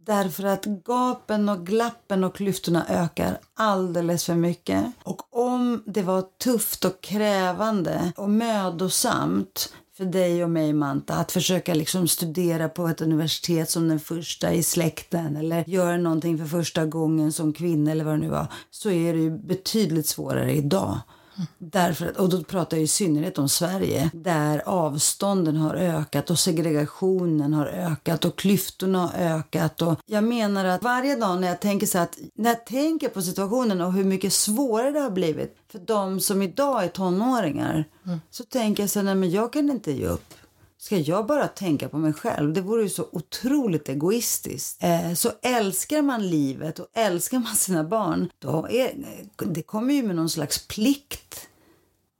Därför att gapen och glappen och klyftorna ökar alldeles för mycket. Och om det var tufft och krävande och mödosamt för dig och mig, Manta, att försöka liksom studera på ett universitet som den första i släkten eller göra någonting för första gången som kvinna eller vad det nu var, så är det ju betydligt svårare idag. Därför att, och då pratar jag i synnerhet om Sverige, där avstånden har ökat och segregationen har ökat och klyftorna har ökat. Och jag menar att varje dag när jag tänker så att när jag tänker på situationen och hur mycket svårare det har blivit för de som idag är tonåringar, mm. så tänker jag så här, nej men jag kan inte ge upp. Ska jag bara tänka på mig själv? Det vore ju så otroligt egoistiskt. Eh, så älskar man livet och älskar man sina barn, då är, det kommer ju med någon slags plikt.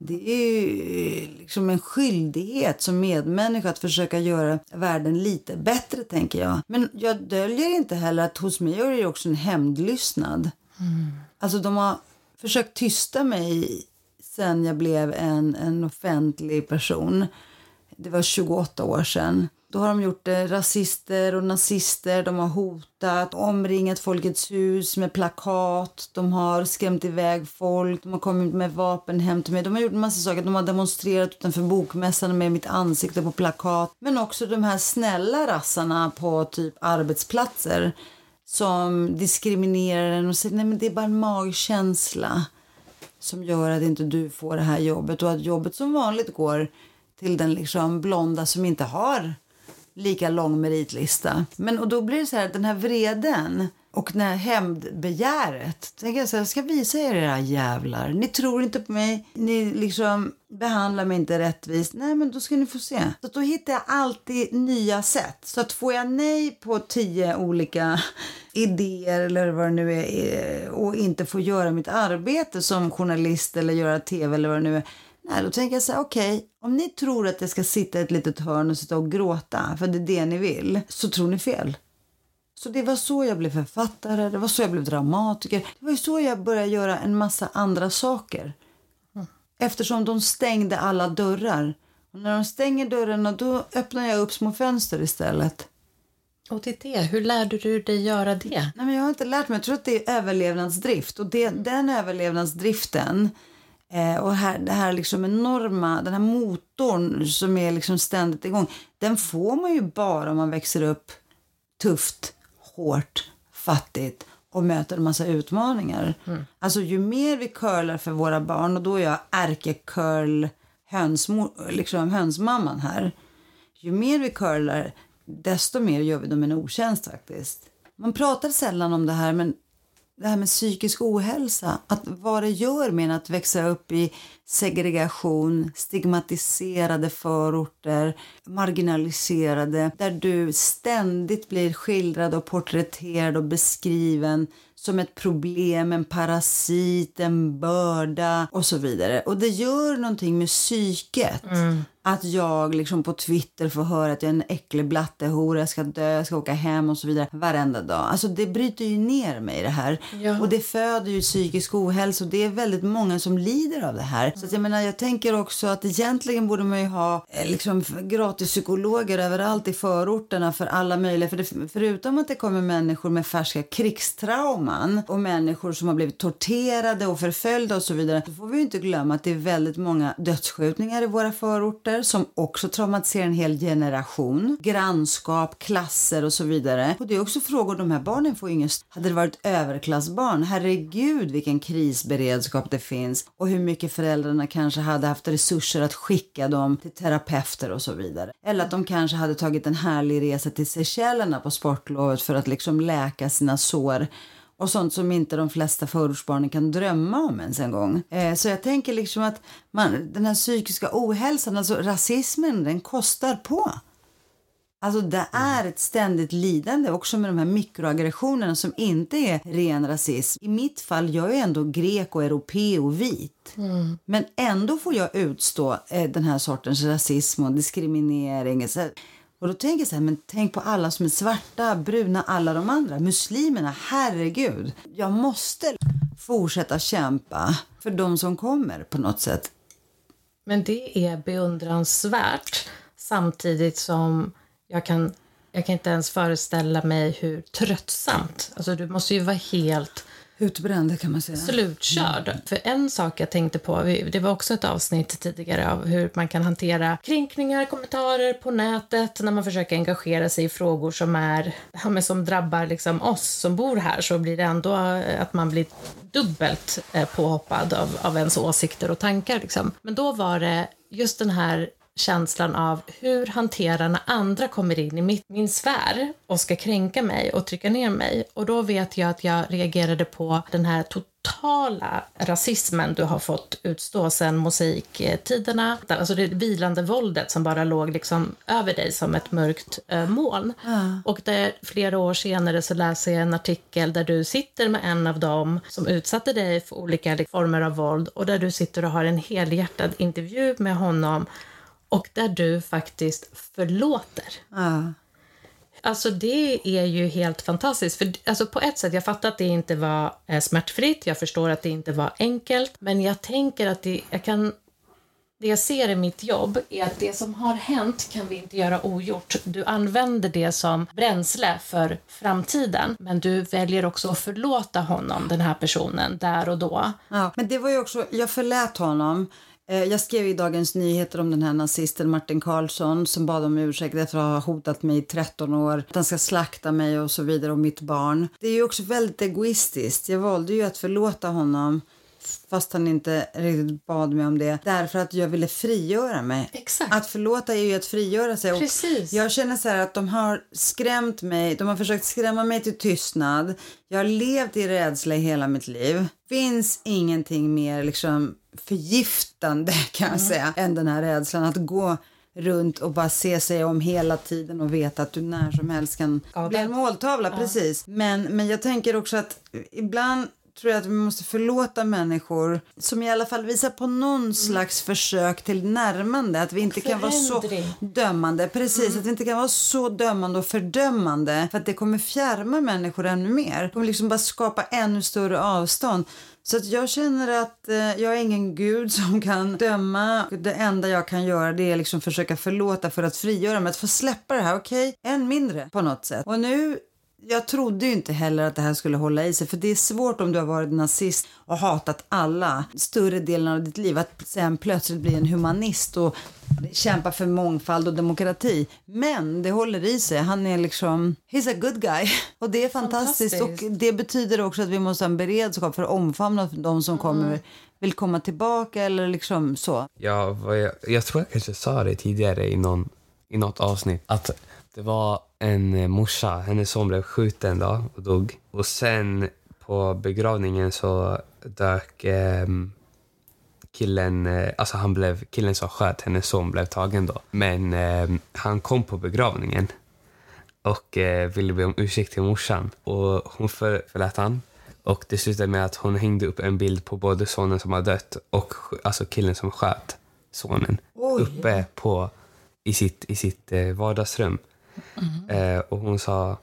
Det är ju liksom en skyldighet som medmänniska att försöka göra världen lite bättre, tänker jag. Men jag döljer inte heller att hos mig är det också en hämndlystnad. Mm. Alltså de har försökt tysta mig sen jag blev en, en offentlig person. Det var tjugoåtta år sedan. Då har de gjort det, rasister och nazister. De har hotat, omringat Folkets hus med plakat. De har skrämt iväg folk. De har kommit med vapen hem till mig. De har gjort en massa saker. De har demonstrerat utanför bokmässan med mitt ansikte på plakat. Men också de här snälla rassarna på typ arbetsplatser som diskriminerar en och säger nej men det är bara en magkänsla som gör att inte du får det här jobbet. Och att jobbet som vanligt går till den liksom blonda som inte har lika lång meritlista. Men och då blir det så här, den här vreden och den här hämndbegäret. Tänker jag så här, jag ska visa er era jävlar. Ni tror inte på mig. Ni liksom behandlar mig inte rättvist. Nej men då ska ni få se. Så då hittar jag alltid nya sätt. Så att får jag nej på tio olika idéer eller vad det nu är och inte får göra mitt arbete som journalist eller göra tv eller vad det nu är. Nej, då tänker jag så här, okej, okay, om ni tror att jag ska sitta i ett litet hörn och sitta och gråta, för det är det ni vill, så tror ni fel. Så det var så jag blev författare, det var så jag blev dramatiker. Det var ju så jag började göra en massa andra saker. Mm. Eftersom de stängde alla dörrar. Och när de stänger dörrarna, då öppnar jag upp små fönster istället. Och till det, hur lärde du dig göra det? Nej, men jag har inte lärt mig, jag tror att det är överlevnadsdrift. Och det, den överlevnadsdriften... Eh, och här, det här liksom enorma, den här motorn som är liksom ständigt igång, den får man ju bara om man växer upp tufft, hårt, fattigt och möter en massa utmaningar. Mm. Alltså ju mer vi curlar för våra barn, och då är jag ärkecurl hönsmo- liksom hönsmamman här, ju mer vi curlar desto mer gör vi dem en otjänst faktiskt. Man pratar sällan om det här, men det här med psykisk ohälsa, att vad det gör med att växa upp i segregation, stigmatiserade förorter, marginaliserade, där du ständigt blir skildrad och porträtterad och beskriven som ett problem, en parasit, en börda och så vidare. Och det gör någonting med psyket. Mm. Att jag liksom på Twitter får höra att jag är en äcklig blattehora, jag ska dö, jag ska åka hem och så vidare varenda dag. Alltså det bryter ju ner mig det här. Ja. Och det föder ju psykisk ohälsa och det är väldigt många som lider av det här. Så att jag menar, jag tänker också att egentligen borde man ju ha eh, liksom gratis psykologer överallt i förorterna för alla möjliga. För det, förutom att det kommer människor med färska krigstrauman och människor som har blivit torterade och förföljda och så vidare. Då får vi ju inte glömma att det är väldigt många dödsskjutningar i våra förorter. Som också traumatiserar en hel generation. Grannskap, klasser och så vidare. Och det är också frågor, de här barnen får ingen... St- hade det varit överklassbarn, herregud vilken krisberedskap det finns. Och hur mycket föräldrarna kanske hade haft resurser att skicka dem till terapeuter och så vidare. Eller att de kanske hade tagit en härlig resa till Seychellerna på sportlovet för att liksom läka sina sår. Och sånt som inte de flesta förortsbarnen kan drömma om ens en gång. Eh, så jag tänker liksom att man, den här psykiska ohälsan, alltså rasismen, den kostar på. Alltså det är ett ständigt lidande också med de här mikroaggressionerna som inte är ren rasism. I mitt fall, jag är ändå grek och europé och vit. Mm. Men ändå får jag utstå eh, den här sortens rasism och diskriminering. Så här. Och då tänker jag så här, men tänk på alla som är svarta, bruna, alla de andra. Muslimerna, herregud. Jag måste fortsätta kämpa för de som kommer på något sätt. Men det är beundransvärt. Samtidigt som jag kan, jag kan inte ens föreställa mig hur tröttsamt. Alltså du måste ju vara helt... utbränd kan man säga. Slutkörd. Mm. För en sak jag tänkte på, det var också ett avsnitt tidigare av hur man kan hantera kränkningar, kommentarer på nätet när man försöker engagera sig i frågor som är som drabbar liksom oss som bor här, så blir det ändå att man blir dubbelt påhoppad av, av ens åsikter och tankar liksom. Men då var det just den här känslan av hur hanterar när andra kommer in i mitt, min sfär och ska kränka mig och trycka ner mig. Och då vet jag att jag reagerade på den här totala rasismen du har fått utstå sedan mosaiktiderna. Alltså det vilande våldet som bara låg liksom över dig som ett mörkt eh, moln. Mm. Och där flera år senare så läser jag en artikel där du sitter med en av dem som utsatte dig för olika former av våld. Och där du sitter och har en helhjärtad intervju med honom. Och där du faktiskt förlåter. Ja. Alltså det är ju helt fantastiskt. För alltså på ett sätt, jag fattar att det inte var eh, smärtfritt. Jag förstår att det inte var enkelt. Men jag tänker att det jag kan... Det jag ser i mitt jobb är att det som har hänt kan vi inte göra ogjort. Du använder det som bränsle för framtiden. Men du väljer också att förlåta honom, den här personen, där och då. Ja, men det var ju också... Jag förlät honom... Jag skrev i Dagens Nyheter om den här nazisten Martin Karlsson som bad om ursäkt efter att ha hotat mig i tretton år. Att han ska slakta mig och så vidare och mitt barn. Det är ju också väldigt egoistiskt. Jag valde ju att förlåta honom fast han inte riktigt bad mig om det. Därför att jag ville frigöra mig. Exakt. Att förlåta är ju att frigöra sig. Precis. Jag känner så här att de har skrämt mig. De har försökt skrämma mig till tystnad. Jag har levt i rädsla i hela mitt liv. Finns ingenting mer liksom... förgiftande kan jag säga mm. än den här rädslan att gå runt och bara se sig om hela tiden och veta att du när som helst kan ja, bli en måltavla, ja. Precis men, men jag tänker också att ibland tror jag att vi måste förlåta människor som i alla fall visar på någon slags mm. försök till närmande, att vi inte Förändring. kan vara så dömande, precis, mm. att vi inte kan vara så dömande och fördömande, för att det kommer fjärma människor ännu mer, det kommer liksom bara skapa ännu större avstånd. Så att jag känner att eh, jag är ingen gud som kan döma. Det enda jag kan göra det är liksom försöka förlåta för att frigöra mig. Att få släppa det här, okej? Okay? Än mindre på något sätt. Och nu, jag trodde ju inte heller att det här skulle hålla i sig. För det är svårt om du har varit nazist och hatat alla större delen av ditt liv. Att sen plötsligt bli en humanist och kämpa för mångfald och demokrati. Men det håller i sig. Han är liksom, he's a good guy. Och det är fantastiskt. fantastiskt. Och det betyder också att vi måste ha en beredskap för att omfamna de som mm. kommer, vill komma tillbaka eller liksom så. Ja, jag, jag tror jag kanske sa det tidigare i, någon, i något avsnitt. Att det var en morsa, hennes son blev skjuten då och dog. Och sen på begravningen så dök... Eh, killen, alltså han blev, killen som sköt hennes son blev tagen då. Men eh, han kom på begravningen och eh, ville be om ursäkt till morsan. Och hon för, förlät han. Och det slutade med att hon hängde upp en bild på både sonen som har dött och alltså killen som sköt. sonen. Oj. Uppe på, i sitt, i sitt vardagsrum. Mm. Eh, och hon sa,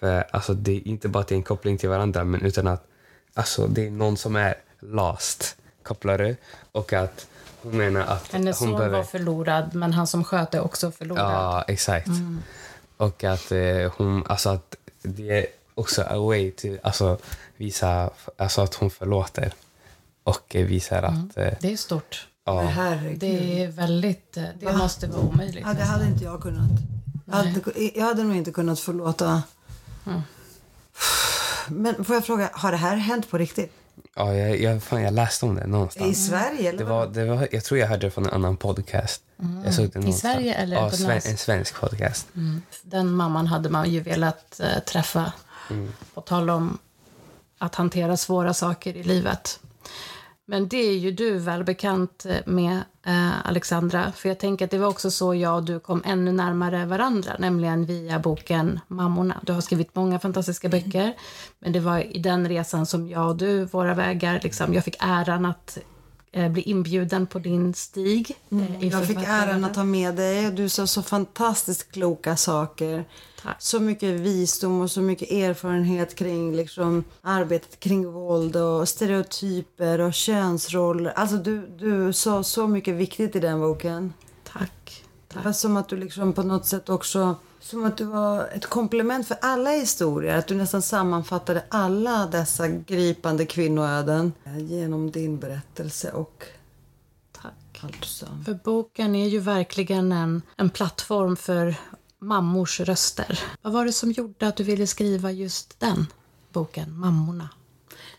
för alltså, det är inte bara att det är en koppling till varandra, men utan att alltså, det är någon som är last, kopplar du? Och att hon menar att hennes hon son behöver... var förlorad, men han som sköt är också förlorad. Ja, exakt. Mm. Och att eh, hon, alltså att det är också a way till, alltså visa, alltså att hon förlåter och eh, visar mm. att... Eh, det är stort. Ja. Herregud. Det är väldigt, det ah. måste vara omöjligt. Ja, det hade inte jag kunnat. Jag hade, jag hade nog inte kunnat förlåta. Mm. Men får jag fråga, har det här hänt på riktigt? Ja, jag, jag, fan, jag läste om det någonstans. I Sverige? Eller det var, det var, jag tror jag hörde det från en annan podcast. Mm. Jag såg det någonstans. I Sverige eller? Ja, sven, en svensk podcast. Mm. Den mamman hade man ju velat äh, träffa. Mm. På tal om att hantera svåra saker i livet. Men det är ju du väl bekant med, eh, Alexandra. För jag tänker att det var också så jag och du kom ännu närmare varandra. Nämligen via boken Mammorna. Du har skrivit många fantastiska böcker. Men det var i den resan som jag och du, våra vägar. Liksom, jag fick äran att eh, bli inbjuden på din stig. Mm. Jag fick äran att ta med dig. Du sa så fantastiskt kloka saker. Tack. Så mycket visdom och så mycket erfarenhet kring liksom, arbetet kring våld och stereotyper och könsroller. Alltså du, du sa så mycket viktigt i den boken. Tack. Tack. Det var som att du liksom på något sätt också, som att du var ett komplement för alla historier. Att du nästan sammanfattade alla dessa gripande kvinnoöden genom din berättelse och... Tack. Alltså. För boken är ju verkligen en, en plattform för... mammors röster. Vad var det som gjorde att du ville skriva just den boken, Mammorna?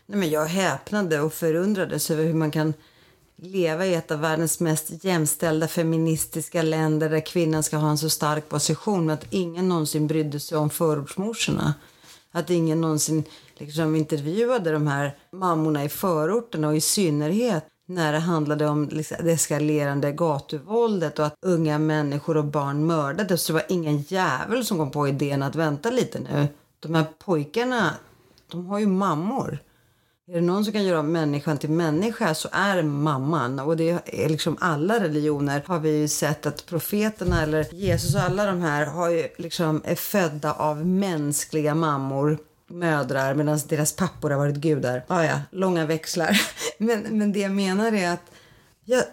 Nej, men jag häpnade och förundrades över hur man kan leva i ett av världens mest jämställda feministiska länder där kvinnan ska ha en så stark position, men att ingen någonsin brydde sig om förortsmorsorna. Att ingen någonsin liksom intervjuade de här mammorna i förorterna, och i synnerhet när det handlade om det eskalerande gatuvåldet och att unga människor och barn mördades, så var det ingen jävel som kom på idén att vänta lite nu. De här pojkarna, de har ju mammor. Är det någon som kan göra människan till människa så är mamman. Och det är liksom alla religioner har vi ju sett att profeterna eller Jesus och alla de här har ju liksom är födda av mänskliga mammor. Mödrar, medan deras pappor har varit gudar. Ah, ja, långa växlar. Men, men det jag menar är att jag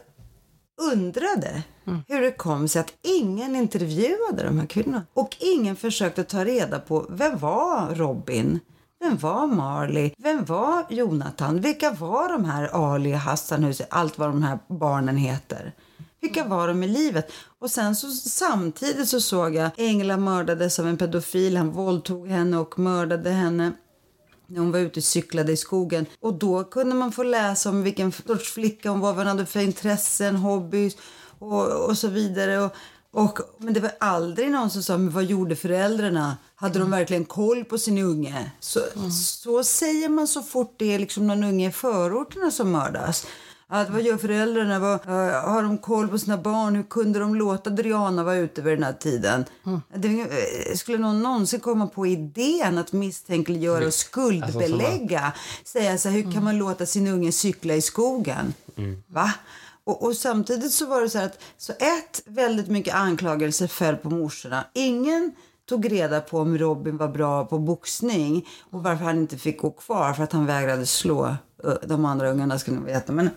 undrade mm. hur det kom sig att ingen intervjuade de här kvinnorna. Och ingen försökte ta reda på, vem var Robin? Vem var Marley? Vem var Jonathan? Vilka var de här Ali, Hassanhus, allt vad de här barnen heter? Vilka var de i livet? Och sen så samtidigt så såg jag Engla mördades av en pedofil. Han våldtog henne och mördade henne när hon var ute och cyklade i skogen. Och då kunde man få läsa om vilken sorts flicka hon var, vad hon hade för intressen, hobbys och, och så vidare. Och, och, men det var aldrig någon som sa, men vad gjorde föräldrarna? Hade de verkligen koll på sin unge? Så, mm. så säger man så fort det är liksom någon unge i förorterna som mördas. Att vad gör föräldrarna? Vad, uh, har de koll på sina barn? Hur kunde de låta Adriana vara ute vid den här tiden? Mm. Det, skulle någon någonsin komma på idén att misstänkliggöra och skuldbelägga? Alltså, säga så här, hur mm. kan man låta sin unge cykla i skogen? Mm. Va? Och, och samtidigt så var det så här att så ett, väldigt mycket anklagelser föll på morsorna. Ingen tog reda på om Robin var bra på boxning och varför han inte fick gå kvar för att han vägrade slå de andra ungarna, skulle ni veta. Men,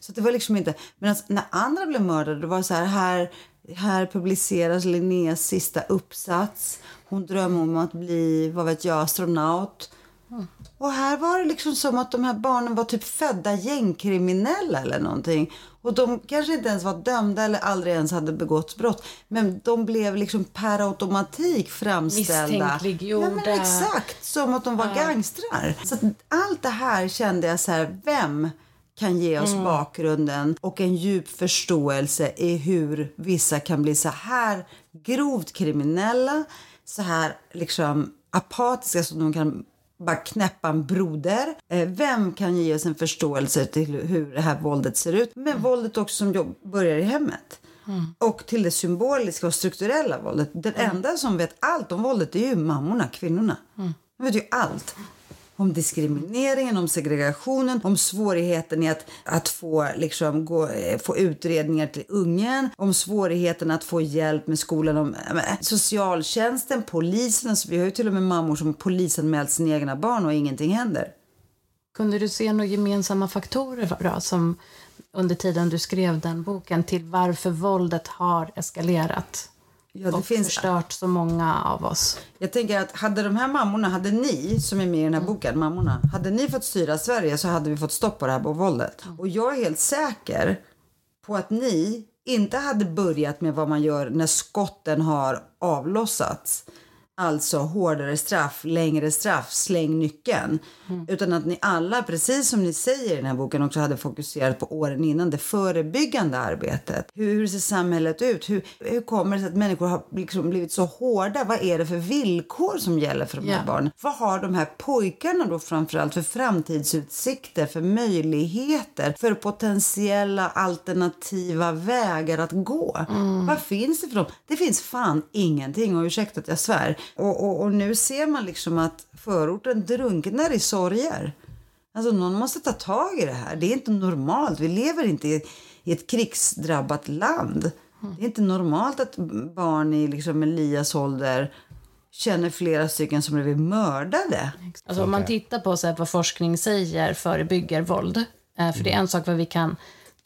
så det var liksom inte... Men alltså, när andra blev mördade, det var så här, här... Här publiceras Linneas sista uppsats. Hon drömmer om att bli, vad vet jag, astronaut. Mm. Och här var det liksom som att de här barnen var typ födda gängkriminella eller någonting. Och de kanske inte ens var dömda eller aldrig ens hade begått brott. Men de blev liksom per automatik framställda. Misstänkliggjorda. Ja, men exakt, som att de var gangstrar. Så allt det här kände jag så här, vem kan ge oss mm. bakgrunden och en djup förståelse i hur vissa kan bli så här grovt kriminella. Så här liksom apatiska som de kan... bara knäppa en broder. Vem kan ge oss en förståelse till hur det här våldet ser ut? Men mm. våldet också som börjar i hemmet. Mm. Och till det symboliska och strukturella våldet. Den mm. enda som vet allt om våldet är ju mammorna, kvinnorna. Mm. De vet ju allt. om diskrimineringen, om segregationen, om svårigheten i att, att få, liksom, gå, få utredningar till ungen, om svårigheten att få hjälp med skolan, om äh, socialtjänsten, polisen. Alltså, vi har ju till och med mammor som polisanmält sina egna barn och ingenting händer. Kunde du se några gemensamma faktorer då, som under tiden du skrev den boken till varför våldet har eskalerat? Ja, det och finns... förstört så många av oss. Jag tänker att hade de här mammorna, hade ni som är med i den här mm. boken, mammorna, hade ni fått styra Sverige så hade vi fått stopp på det här på våldet. Mm. Och jag är helt säker på att ni inte hade börjat med vad man gör när skotten har avlossats. Alltså hårdare straff, längre straff, släng nyckeln. Mm. Utan att ni alla, precis som ni säger i den här boken, också hade fokuserat på åren innan, det förebyggande arbetet. Hur, hur ser samhället ut? Hur, hur kommer det sig att människor har liksom blivit så hårda? Vad är det för villkor som gäller för de här yeah. barnen? Vad har de här pojkarna då framförallt för framtidsutsikter, för möjligheter, för potentiella alternativa vägar att gå? Mm. Vad finns det för dem? Det finns fan ingenting, och ursäkta att jag svär. Och, och, och nu ser man liksom att förorten drunknar i sorger. Alltså någon måste ta tag i det här. Det är inte normalt. Vi lever inte i, i ett krigsdrabbat land. Det är inte normalt att barn i liksom Elias ålder känner flera stycken som blev mördade. Alltså om man tittar på så här, vad forskning säger förebygger våld. För det är en sak vad vi kan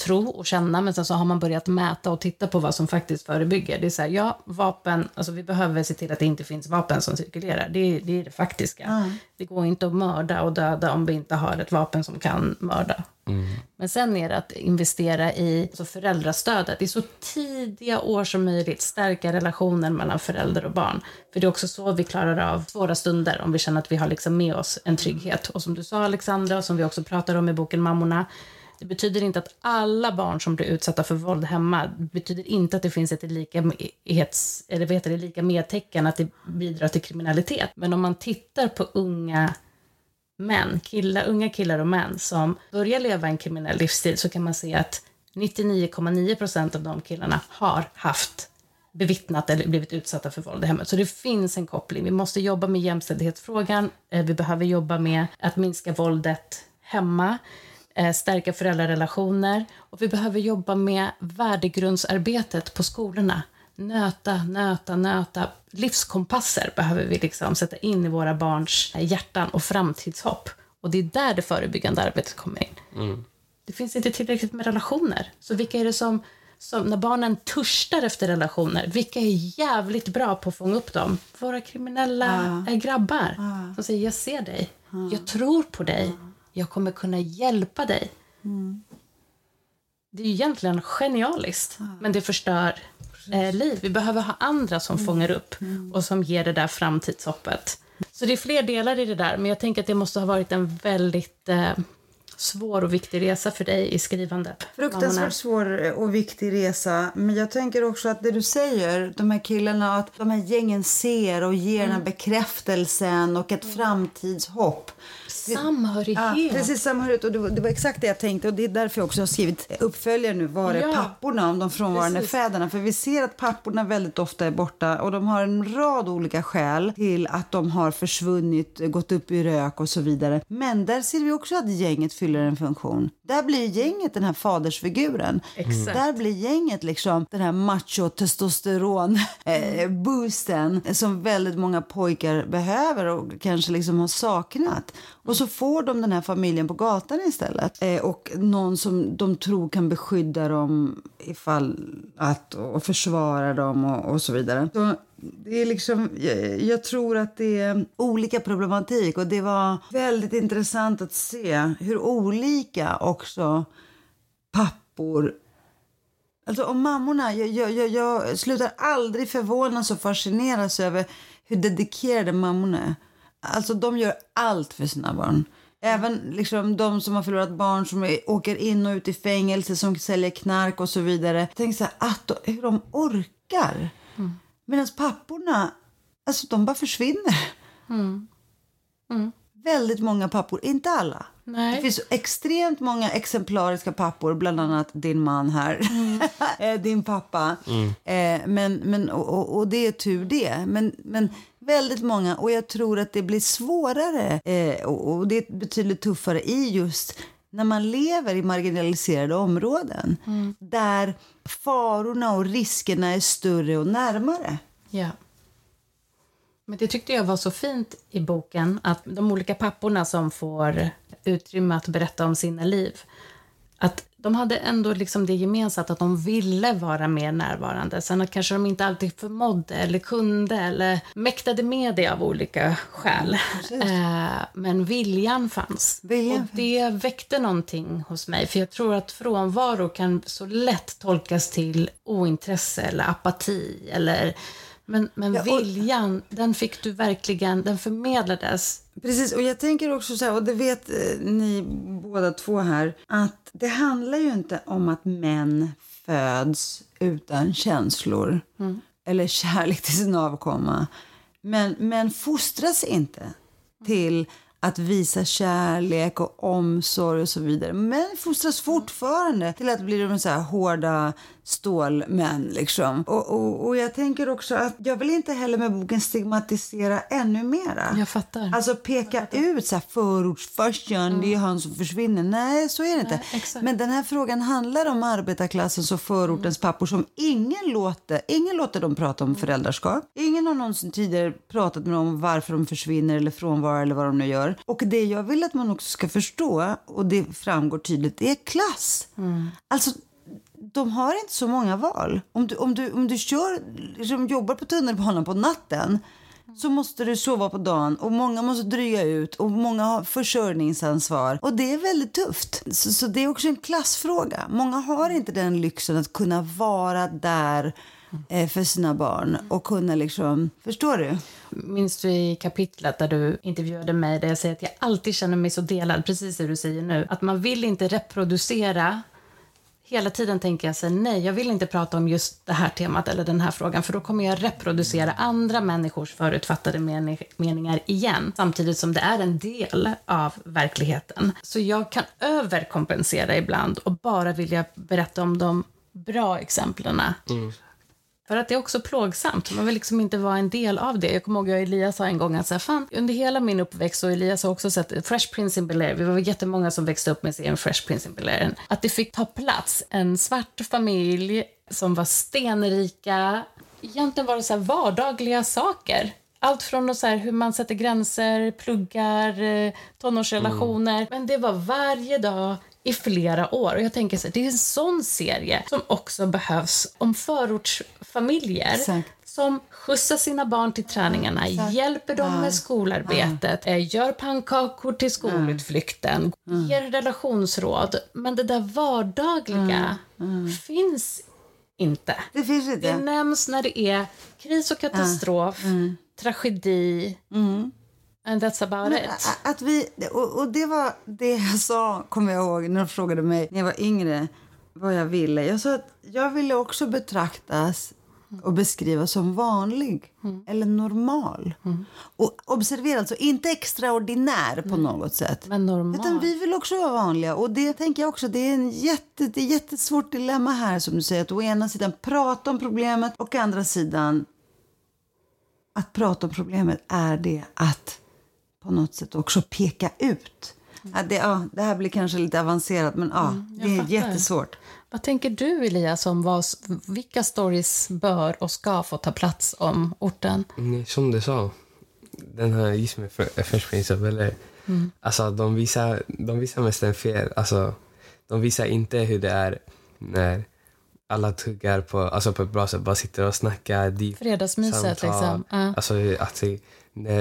tro och känna, men sen så har man börjat mäta och titta på vad som faktiskt förebygger. Det är så här, ja, vapen, alltså vi behöver se till att det inte finns vapen som cirkulerar. Det är det, är det faktiska. Mm. Det går inte att mörda och döda om vi inte har ett vapen som kan mörda. Mm. Men sen är det att investera i alltså föräldrastödet. I så tidiga år som möjligt stärka relationen mellan förälder och barn. För det är också så vi klarar av svåra stunder om vi känner att vi har liksom med oss en trygghet. Och som du sa, Alexandra, och som vi också pratar om i boken Mammorna, det betyder inte att alla barn som blir utsatta för våld hemma, det betyder inte att det finns ett lika, ett, eller vet det, lika medtecken att det bidrar till kriminalitet. Men om man tittar på unga män, killar, unga killar och män som börjar leva en kriminell livsstil, så kan man se att nittionio komma nio procent av de killarna har haft bevittnat eller blivit utsatta för våld i hemmet. Så det finns en koppling. Vi måste jobba med jämställdhetsfrågan. Vi behöver jobba med att minska våldet hemma, stärka föräldrarrelationer, och vi behöver jobba med värdegrundsarbetet på skolorna. Nöta, nöta, nöta. Livskompasser behöver vi liksom sätta in i våra barns hjärtan och framtidshopp. Och det är där det förebyggande arbetet kommer in. Mm. Det finns inte tillräckligt med relationer. Så vilka är det som, som, när barnen törstar efter relationer, vilka är jävligt bra på att fånga upp dem? Våra kriminella ah. grabbar ah. som säger, jag ser dig, ah. jag tror på dig. Jag kommer kunna hjälpa dig. Mm. Det är ju egentligen genialiskt. Ja. Men det förstör eh, liv. Vi behöver ha andra som mm. fångar upp. Mm. Och som ger det där framtidshoppet. Så det är fler delar i det där. Men jag tänker att det måste ha varit en väldigt eh, svår och viktig resa för dig i skrivandet. Fruktansvärt svår och viktig resa. Men jag tänker också att det du säger, de här killarna, att de här gängen ser och ger mm. den bekräftelsen och ett mm. framtidshopp. Samhörighet. Ja, precis, samhörighet. Och det var, det var exakt det jag tänkte. Och det är därför jag också har skrivit uppföljare nu. Var är ja. papporna, om de frånvarande fäderna? För vi ser att papporna väldigt ofta är borta. Och de har en rad olika skäl till att de har försvunnit, gått upp i rök och så vidare. Men där ser vi också att gänget fyller en funktion. Där blir gänget den här fadersfiguren. Mm. Där blir gänget liksom den här macho-testosteron-boosten eh, som väldigt många pojkar behöver och kanske liksom har saknat. Och så får de den här familjen på gatan istället. Eh, och någon som de tror kan beskydda dem ifall att, och försvara dem och, och så vidare. Så det är liksom, jag, jag tror att det är olika problematik. Och det var väldigt intressant att se hur olika också pappor... Alltså om mammorna, jag, jag, jag, jag slutar aldrig förvånas och fascineras över hur dedikerade mammorna är. Alltså de gör allt för sina barn. Även liksom de som har förlorat barn, som är, åker in och ut i fängelse, som säljer knark och så vidare. Tänk så här, att, hur de orkar. Mm. Medan papporna, alltså de bara försvinner. Mm. Mm. Väldigt många pappor, inte alla. Nej. Det finns extremt många exemplariska pappor, bland annat din man här, mm. din pappa. Mm. Eh, men, men, och, och, och det är tur det. Men, men Väldigt många, och jag tror att det blir svårare eh, och, och det är betydligt tuffare i just när man lever i marginaliserade områden mm. där farorna och riskerna är större och närmare. Ja. Men det tyckte jag var så fint i boken, att de olika papporna som får utrymme att berätta om sina liv, att de hade ändå liksom det gemensamt att de ville vara mer närvarande. Sen att kanske de inte alltid förmådde eller kunde eller mäktade med det av olika skäl. Eh, men viljan fanns. Viljan. Och det väckte någonting hos mig. För jag tror att frånvaro kan så lätt tolkas till ointresse eller apati. Eller, men men ja, och... viljan, den fick du verkligen, den förmedlades. Precis, och jag tänker också så här, och det vet ni båda två här, att det handlar ju inte om att män föds utan känslor mm. eller kärlek till sin avkomma. Men män fostras inte till att visa kärlek och omsorg och så vidare. Män fostras fortfarande till att bli de så här hårda stålmän liksom. Och, och, och jag tänker också att jag vill inte heller med boken stigmatisera ännu mera. Jag fattar. Alltså peka fattar. ut så här förortsförstjön, mm. det är ju han som försvinner. Nej, så är det inte. Nej, men den här frågan handlar om arbetarklassens och förortens mm. pappor som ingen låter, ingen låter dem prata om mm. föräldraskap. Ingen har någonsin tidigare pratat med dem om varför de försvinner eller frånvarar eller vad de nu gör. Och det jag vill att man också ska förstå, och det framgår tydligt, det är klass. Mm. Alltså de har inte så många val. Om du, om du, om du kör, liksom, jobbar på tunnelbanan på natten så måste du sova på dagen. Och många måste dryga ut. Och många har försörjningsansvar. Och det är väldigt tufft. Så, så det är också en klassfråga. Många har inte den lyxen att kunna vara där eh, för sina barn. Och kunna liksom... Förstår du? Minns du i kapitlet där du intervjuade mig där jag säger att jag alltid känner mig så delad. Precis som du säger nu. Att man vill inte reproducera... Hela tiden tänker jag så nej, jag vill inte prata om just det här temat eller den här frågan. För då kommer jag reproducera andra människors förutfattade men- meningar igen. Samtidigt som det är en del av verkligheten. Så jag kan överkompensera ibland och bara vilja berätta om de bra exemplen. Mm. För att det är också plågsamt. Man vill liksom inte vara en del av det. Jag kommer ihåg att Elias sa en gång att så här, fan, under hela min uppväxt, och Elias har också sett Fresh Prince in Bel-Air. Vi var jättemånga som växte upp med serien Fresh Prince in Bel-Air. Att det fick ta plats en svart familj som var stenrika. Egentligen var det så här vardagliga saker. Allt från så här, hur man sätter gränser, pluggar, tonårsrelationer. Mm. Men det var varje dag i flera år. Och jag tänker så här, det är en sån serie som också behövs om förortsfamiljer. Exakt. Som skjutsar sina barn till träningarna, Exakt. hjälper dem ja. med skolarbetet, ja. gör pannkakor till skolutflykten, ja. mm. ger relationsråd. Men det där vardagliga mm. Mm. finns inte. Det finns inte. Det nämns när det är kris och katastrof, ja. mm. tragedi, mm. and that's about men, it. Att vi, och, och det var det jag sa, kommer jag ihåg, när de frågade mig när jag var yngre vad jag ville. Jag sa att jag ville också betraktas och beskrivas som vanlig mm. eller normal. Mm. Och observera, alltså inte extraordinär på mm. något sätt. Men normal. Utan vi vill också vara vanliga. Och det tänker jag också, det är en jätte, det är ett jättesvårt dilemma här som du säger. Att å ena sidan prata om problemet och å andra sidan att prata om problemet är det att på något sätt också peka ut. Mm. Att det, ja, det här blir kanske lite avancerat, men ja, mm, det är fattar. jättesvårt. Vad tänker du, Elias, om vad, vilka stories bör och ska få ta plats om orten? Mm, som du sa, den här just med Fresh Prince of Bel-Air, mm. alltså de visar, de visar mest en fel, alltså de visar inte hur det är när alla tuggar på, alltså på ett bra sätt, bara sitter och snackar deep, fredagsmyset samtal, liksom. Uh. Alltså att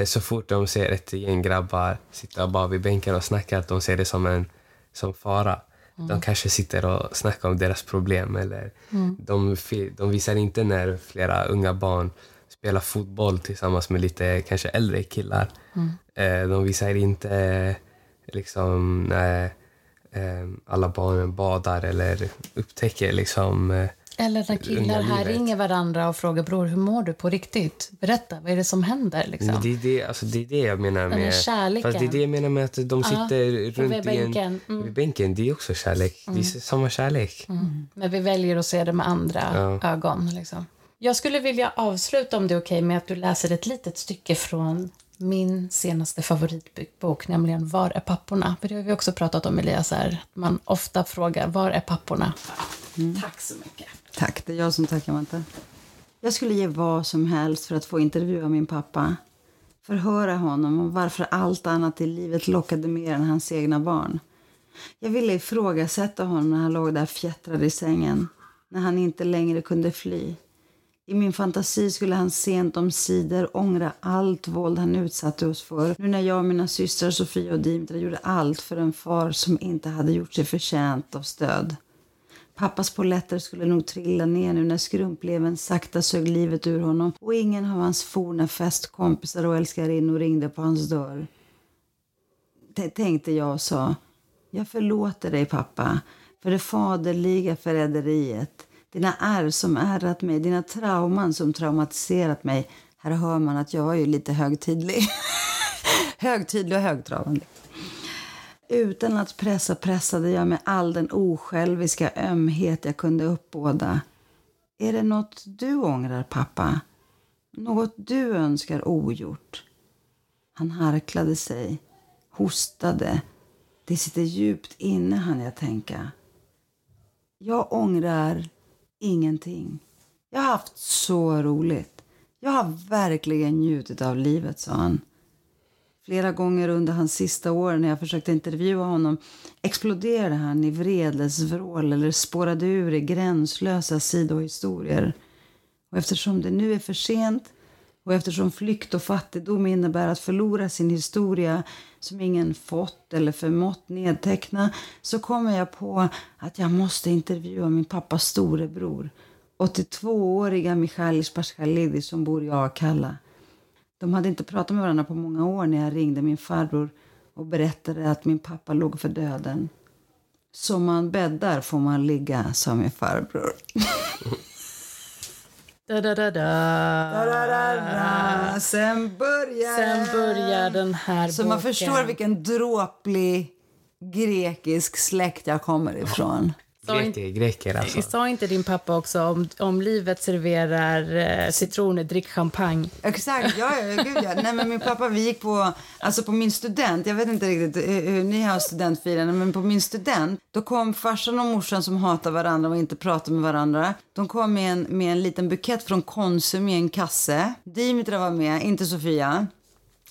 så fort de ser ett gäng grabbar sitta bara vid bänken och snackar, att de ser det som en som fara. Mm. De kanske sitter och snackar om deras problem eller mm. de, de visar inte när flera unga barn spelar fotboll tillsammans med lite kanske äldre killar. Mm. De visar inte liksom när alla barnen badar eller upptäcker liksom. Eller när killar här ringer varandra och frågar bror, hur mår du på riktigt? Berätta, vad är det som händer? Liksom? Det, är det, alltså, det är det jag menar med kärleken. Fast det är det jag menar med att de sitter ah, runt vid bänken. En, mm. vid bänken. Det är också kärlek. Mm. Det är samma kärlek. Mm. Men vi väljer att se det med andra ja. ögon. Liksom. Jag skulle vilja avsluta, om det är okej, med att du läser ett litet stycke från min senaste favoritbok, nämligen Var är papporna? För det har vi också pratat om, Elias, här. Man ofta frågar, var är papporna? Mm. Tack så mycket. Tack, det är jag som tackar, Manta. Jag skulle ge vad som helst för att få intervjua min pappa. Förhöra honom om varför allt annat i livet lockade mer än hans egna barn. Jag ville ifrågasätta honom när han låg där fjättrad i sängen. När han inte längre kunde fly. I min fantasi skulle han sent om sidor ångra allt våld han utsatte oss för. Nu när jag och mina systrar Sofia och Dimitra gjorde allt för en far som inte hade gjort sig förtjänt av stöd. Pappas poletter skulle nog trilla ner nu när skrumpleven sakta sög livet ur honom. Och ingen av hans forna festkompisar och älskarinnor ringde på hans dörr. Det tänkte jag och sa. Jag förlåter dig, pappa, för det faderliga förräderiet. Dina ärr som ärrat mig, dina trauman som traumatiserat mig. Här hör man att jag är ju lite högtidlig. högtidlig och högtravande. Utan att pressa pressade jag med all den osjälviska ömhet jag kunde uppbåda. Är det något du ångrar, pappa? Något du önskar ogjort? Han harklade sig, hostade. Det sitter djupt inne, han jag tänka. Jag ångrar ingenting. Jag har haft så roligt. Jag har verkligen njutit av livet, sa han. Flera gånger under hans sista år när jag försökte intervjua honom exploderade han i vredesvrål eller spårade ur i gränslösa sidohistorier. Och eftersom det nu är för sent och eftersom flykt och fattigdom innebär att förlora sin historia som ingen fått eller förmått nedteckna, så kommer jag på att jag måste intervjua min pappas storebror, åttiotvååriga Michalis Pascalidou, som bor i Akalla. De hade inte pratat med varandra på många år när jag ringde min farbror och berättade att min pappa låg för döden. Som man bäddar får man ligga, sa min farbror. Da, da, da, da. Da, da, da, da. Sen börjar Sen börjar den här Så boken. Man förstår vilken dråplig grekisk släkt jag kommer ifrån. Greker, greker alltså. Sa inte din pappa också om, om livet serverar eh, citroner, drick champagne? Exakt, ja, ja, gud ja. Nej, men min pappa, vi gick på, alltså på min student, jag vet inte riktigt hur, hur ni har studentfirande, men på min student, då kom farsan och morsan som hatar varandra och inte pratar med varandra. De kom med en, med en liten bukett från Konsum i en kasse. Dimitra var med, inte Sofia.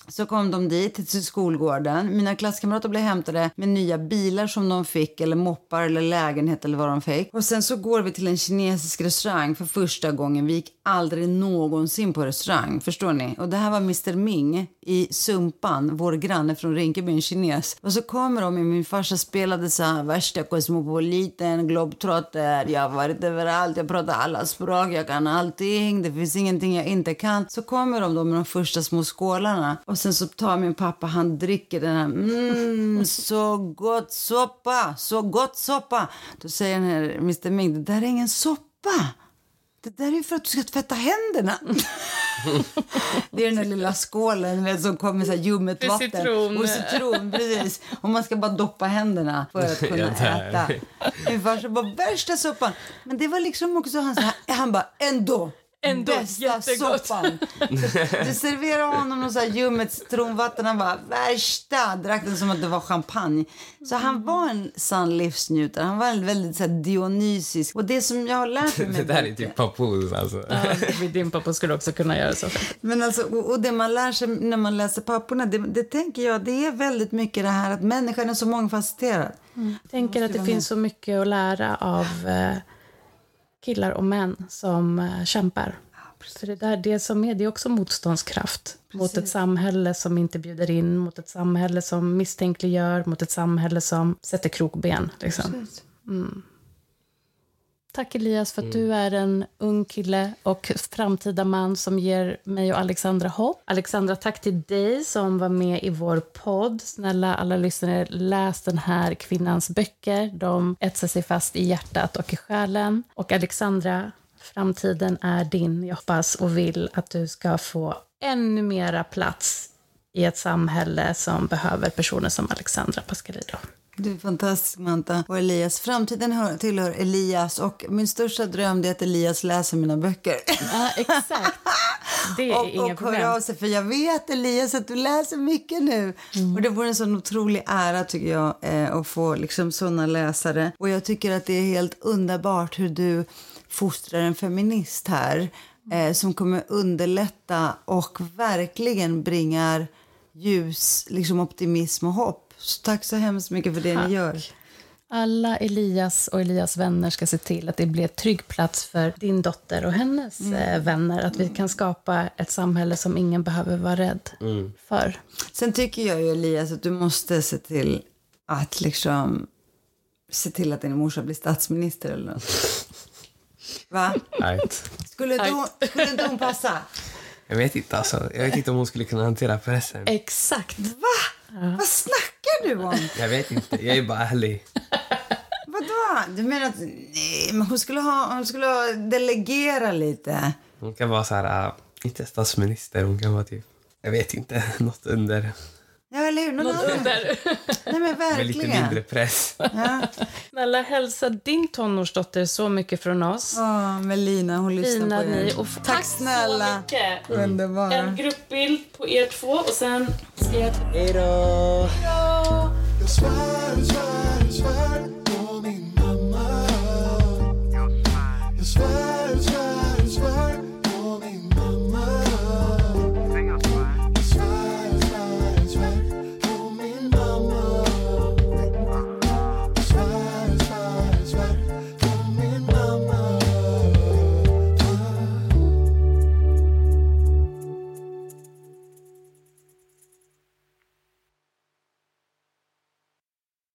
Så kom de dit till skolgården. Mina klasskamrater blev hämtade med nya bilar som de fick, eller moppar eller lägenhet eller vad de fick. Och sen så går vi till en kinesisk restaurang för första gången. Vi gick aldrig någonsin på restaurang, förstår ni? Och det här var Mr Ming i Sumpan, vår granne från Rinkeby, en kines. Och så kommer de, min farsa spelade så här värsta kosmopoliten, globetrotter. Jag har varit överallt, jag pratar alla språk, jag kan allting. Det finns ingenting jag inte kan. Så kommer de då med de första små skålarna. Och sen så tar min pappa, han dricker den här, mm, så gott soppa, så gott soppa. Då säger den här Mr Ming, det där är ingen soppa. Det där är ju för att du ska tvätta händerna. Det är den där lilla skålen som kommer så här ljummet med vatten. Citron. Och citron, precis. Och man ska bara doppa händerna för att kunna äta. Min farsa bara, värsta soppan. Men det var liksom också han så här, han bara, ändå. Ändå bästa soppan. Du serverade honom någon så här ljummet citronvatten. Han var värsta. Drack den som att det var champagne. Så han var en sann livsnjutare. Han var en väldigt så här dionysisk. Och det som jag har lärt mig. Det där är typ pappos alltså. Ja, din pappa skulle också kunna göra så. Men alltså, och, och det man lär sig när man läser papporna, det, det tänker jag, det är väldigt mycket det här att människan är så mångfacetterad. Mm. Jag tänker att det finns med. Så mycket att lära av eh, killar och män som kämpar. Ja, för det där, det som är, det är också motståndskraft. Precis. Mot ett samhälle som inte bjuder in, mot ett samhälle som misstänkliggör, mot ett samhälle som sätter krokben. Liksom. Mm. Tack Elias för att mm. du är en ung kille och framtida man som ger mig och Alexandra hopp. Alexandra, tack till dig som var med i vår podd. Snälla alla lyssnare, läs den här kvinnans böcker. De etsar sig fast i hjärtat och i själen. Och Alexandra, framtiden är din. Jag hoppas och vill att du ska få ännu mera plats i ett samhälle som behöver personer som Alexandra Pascalidou. Du är fantastisk, Manta. Och Elias. Framtiden hör, tillhör Elias. Och min största dröm är att Elias läser mina böcker. Ja, exakt. Det är och, inga och problem. Och hör av sig, för jag vet, Elias, att du läser mycket nu. Mm. Och det vore en sån otrolig ära, tycker jag, eh, att få liksom såna läsare. Och jag tycker att det är helt underbart hur du fostrar en feminist här. Eh, som kommer underlätta och verkligen bringar ljus, liksom optimism och hopp. Så tack så hemskt mycket för det tack. Ni gör. Alla Elias och Elias vänner ska se till att det blir en trygg plats för din dotter och hennes mm. vänner. Att vi kan skapa ett samhälle som ingen behöver vara rädd mm. för. Sen tycker jag ju, Elias, att du måste se till att liksom se till att din morsa blir statsminister eller något. Va? Right. Skulle du, skulle inte hon passa? Jag vet inte alltså. Jag vet inte om hon skulle kunna hantera pressen. Exakt. Va? Ja. Vad snackar du om? Jag vet inte, jag är bara ärlig. Vadå? Du menar att nej, men hon, skulle ha, hon skulle delegera lite? Hon kan vara så här, inte statsminister, hon kan vara typ, jag vet inte, något under. Ja, eller hur? Någon något under. under. Nej, men verkligen. Med lite mindre press. Ja. Snälla, hälsa din tonårsdotter så mycket från oss. Ja, oh, Melina, hon lyssnar Lina, på er. Och f- tack, tack snälla. Så mm. En gruppbild på er två och sen ska jag... Hej då! Hej då!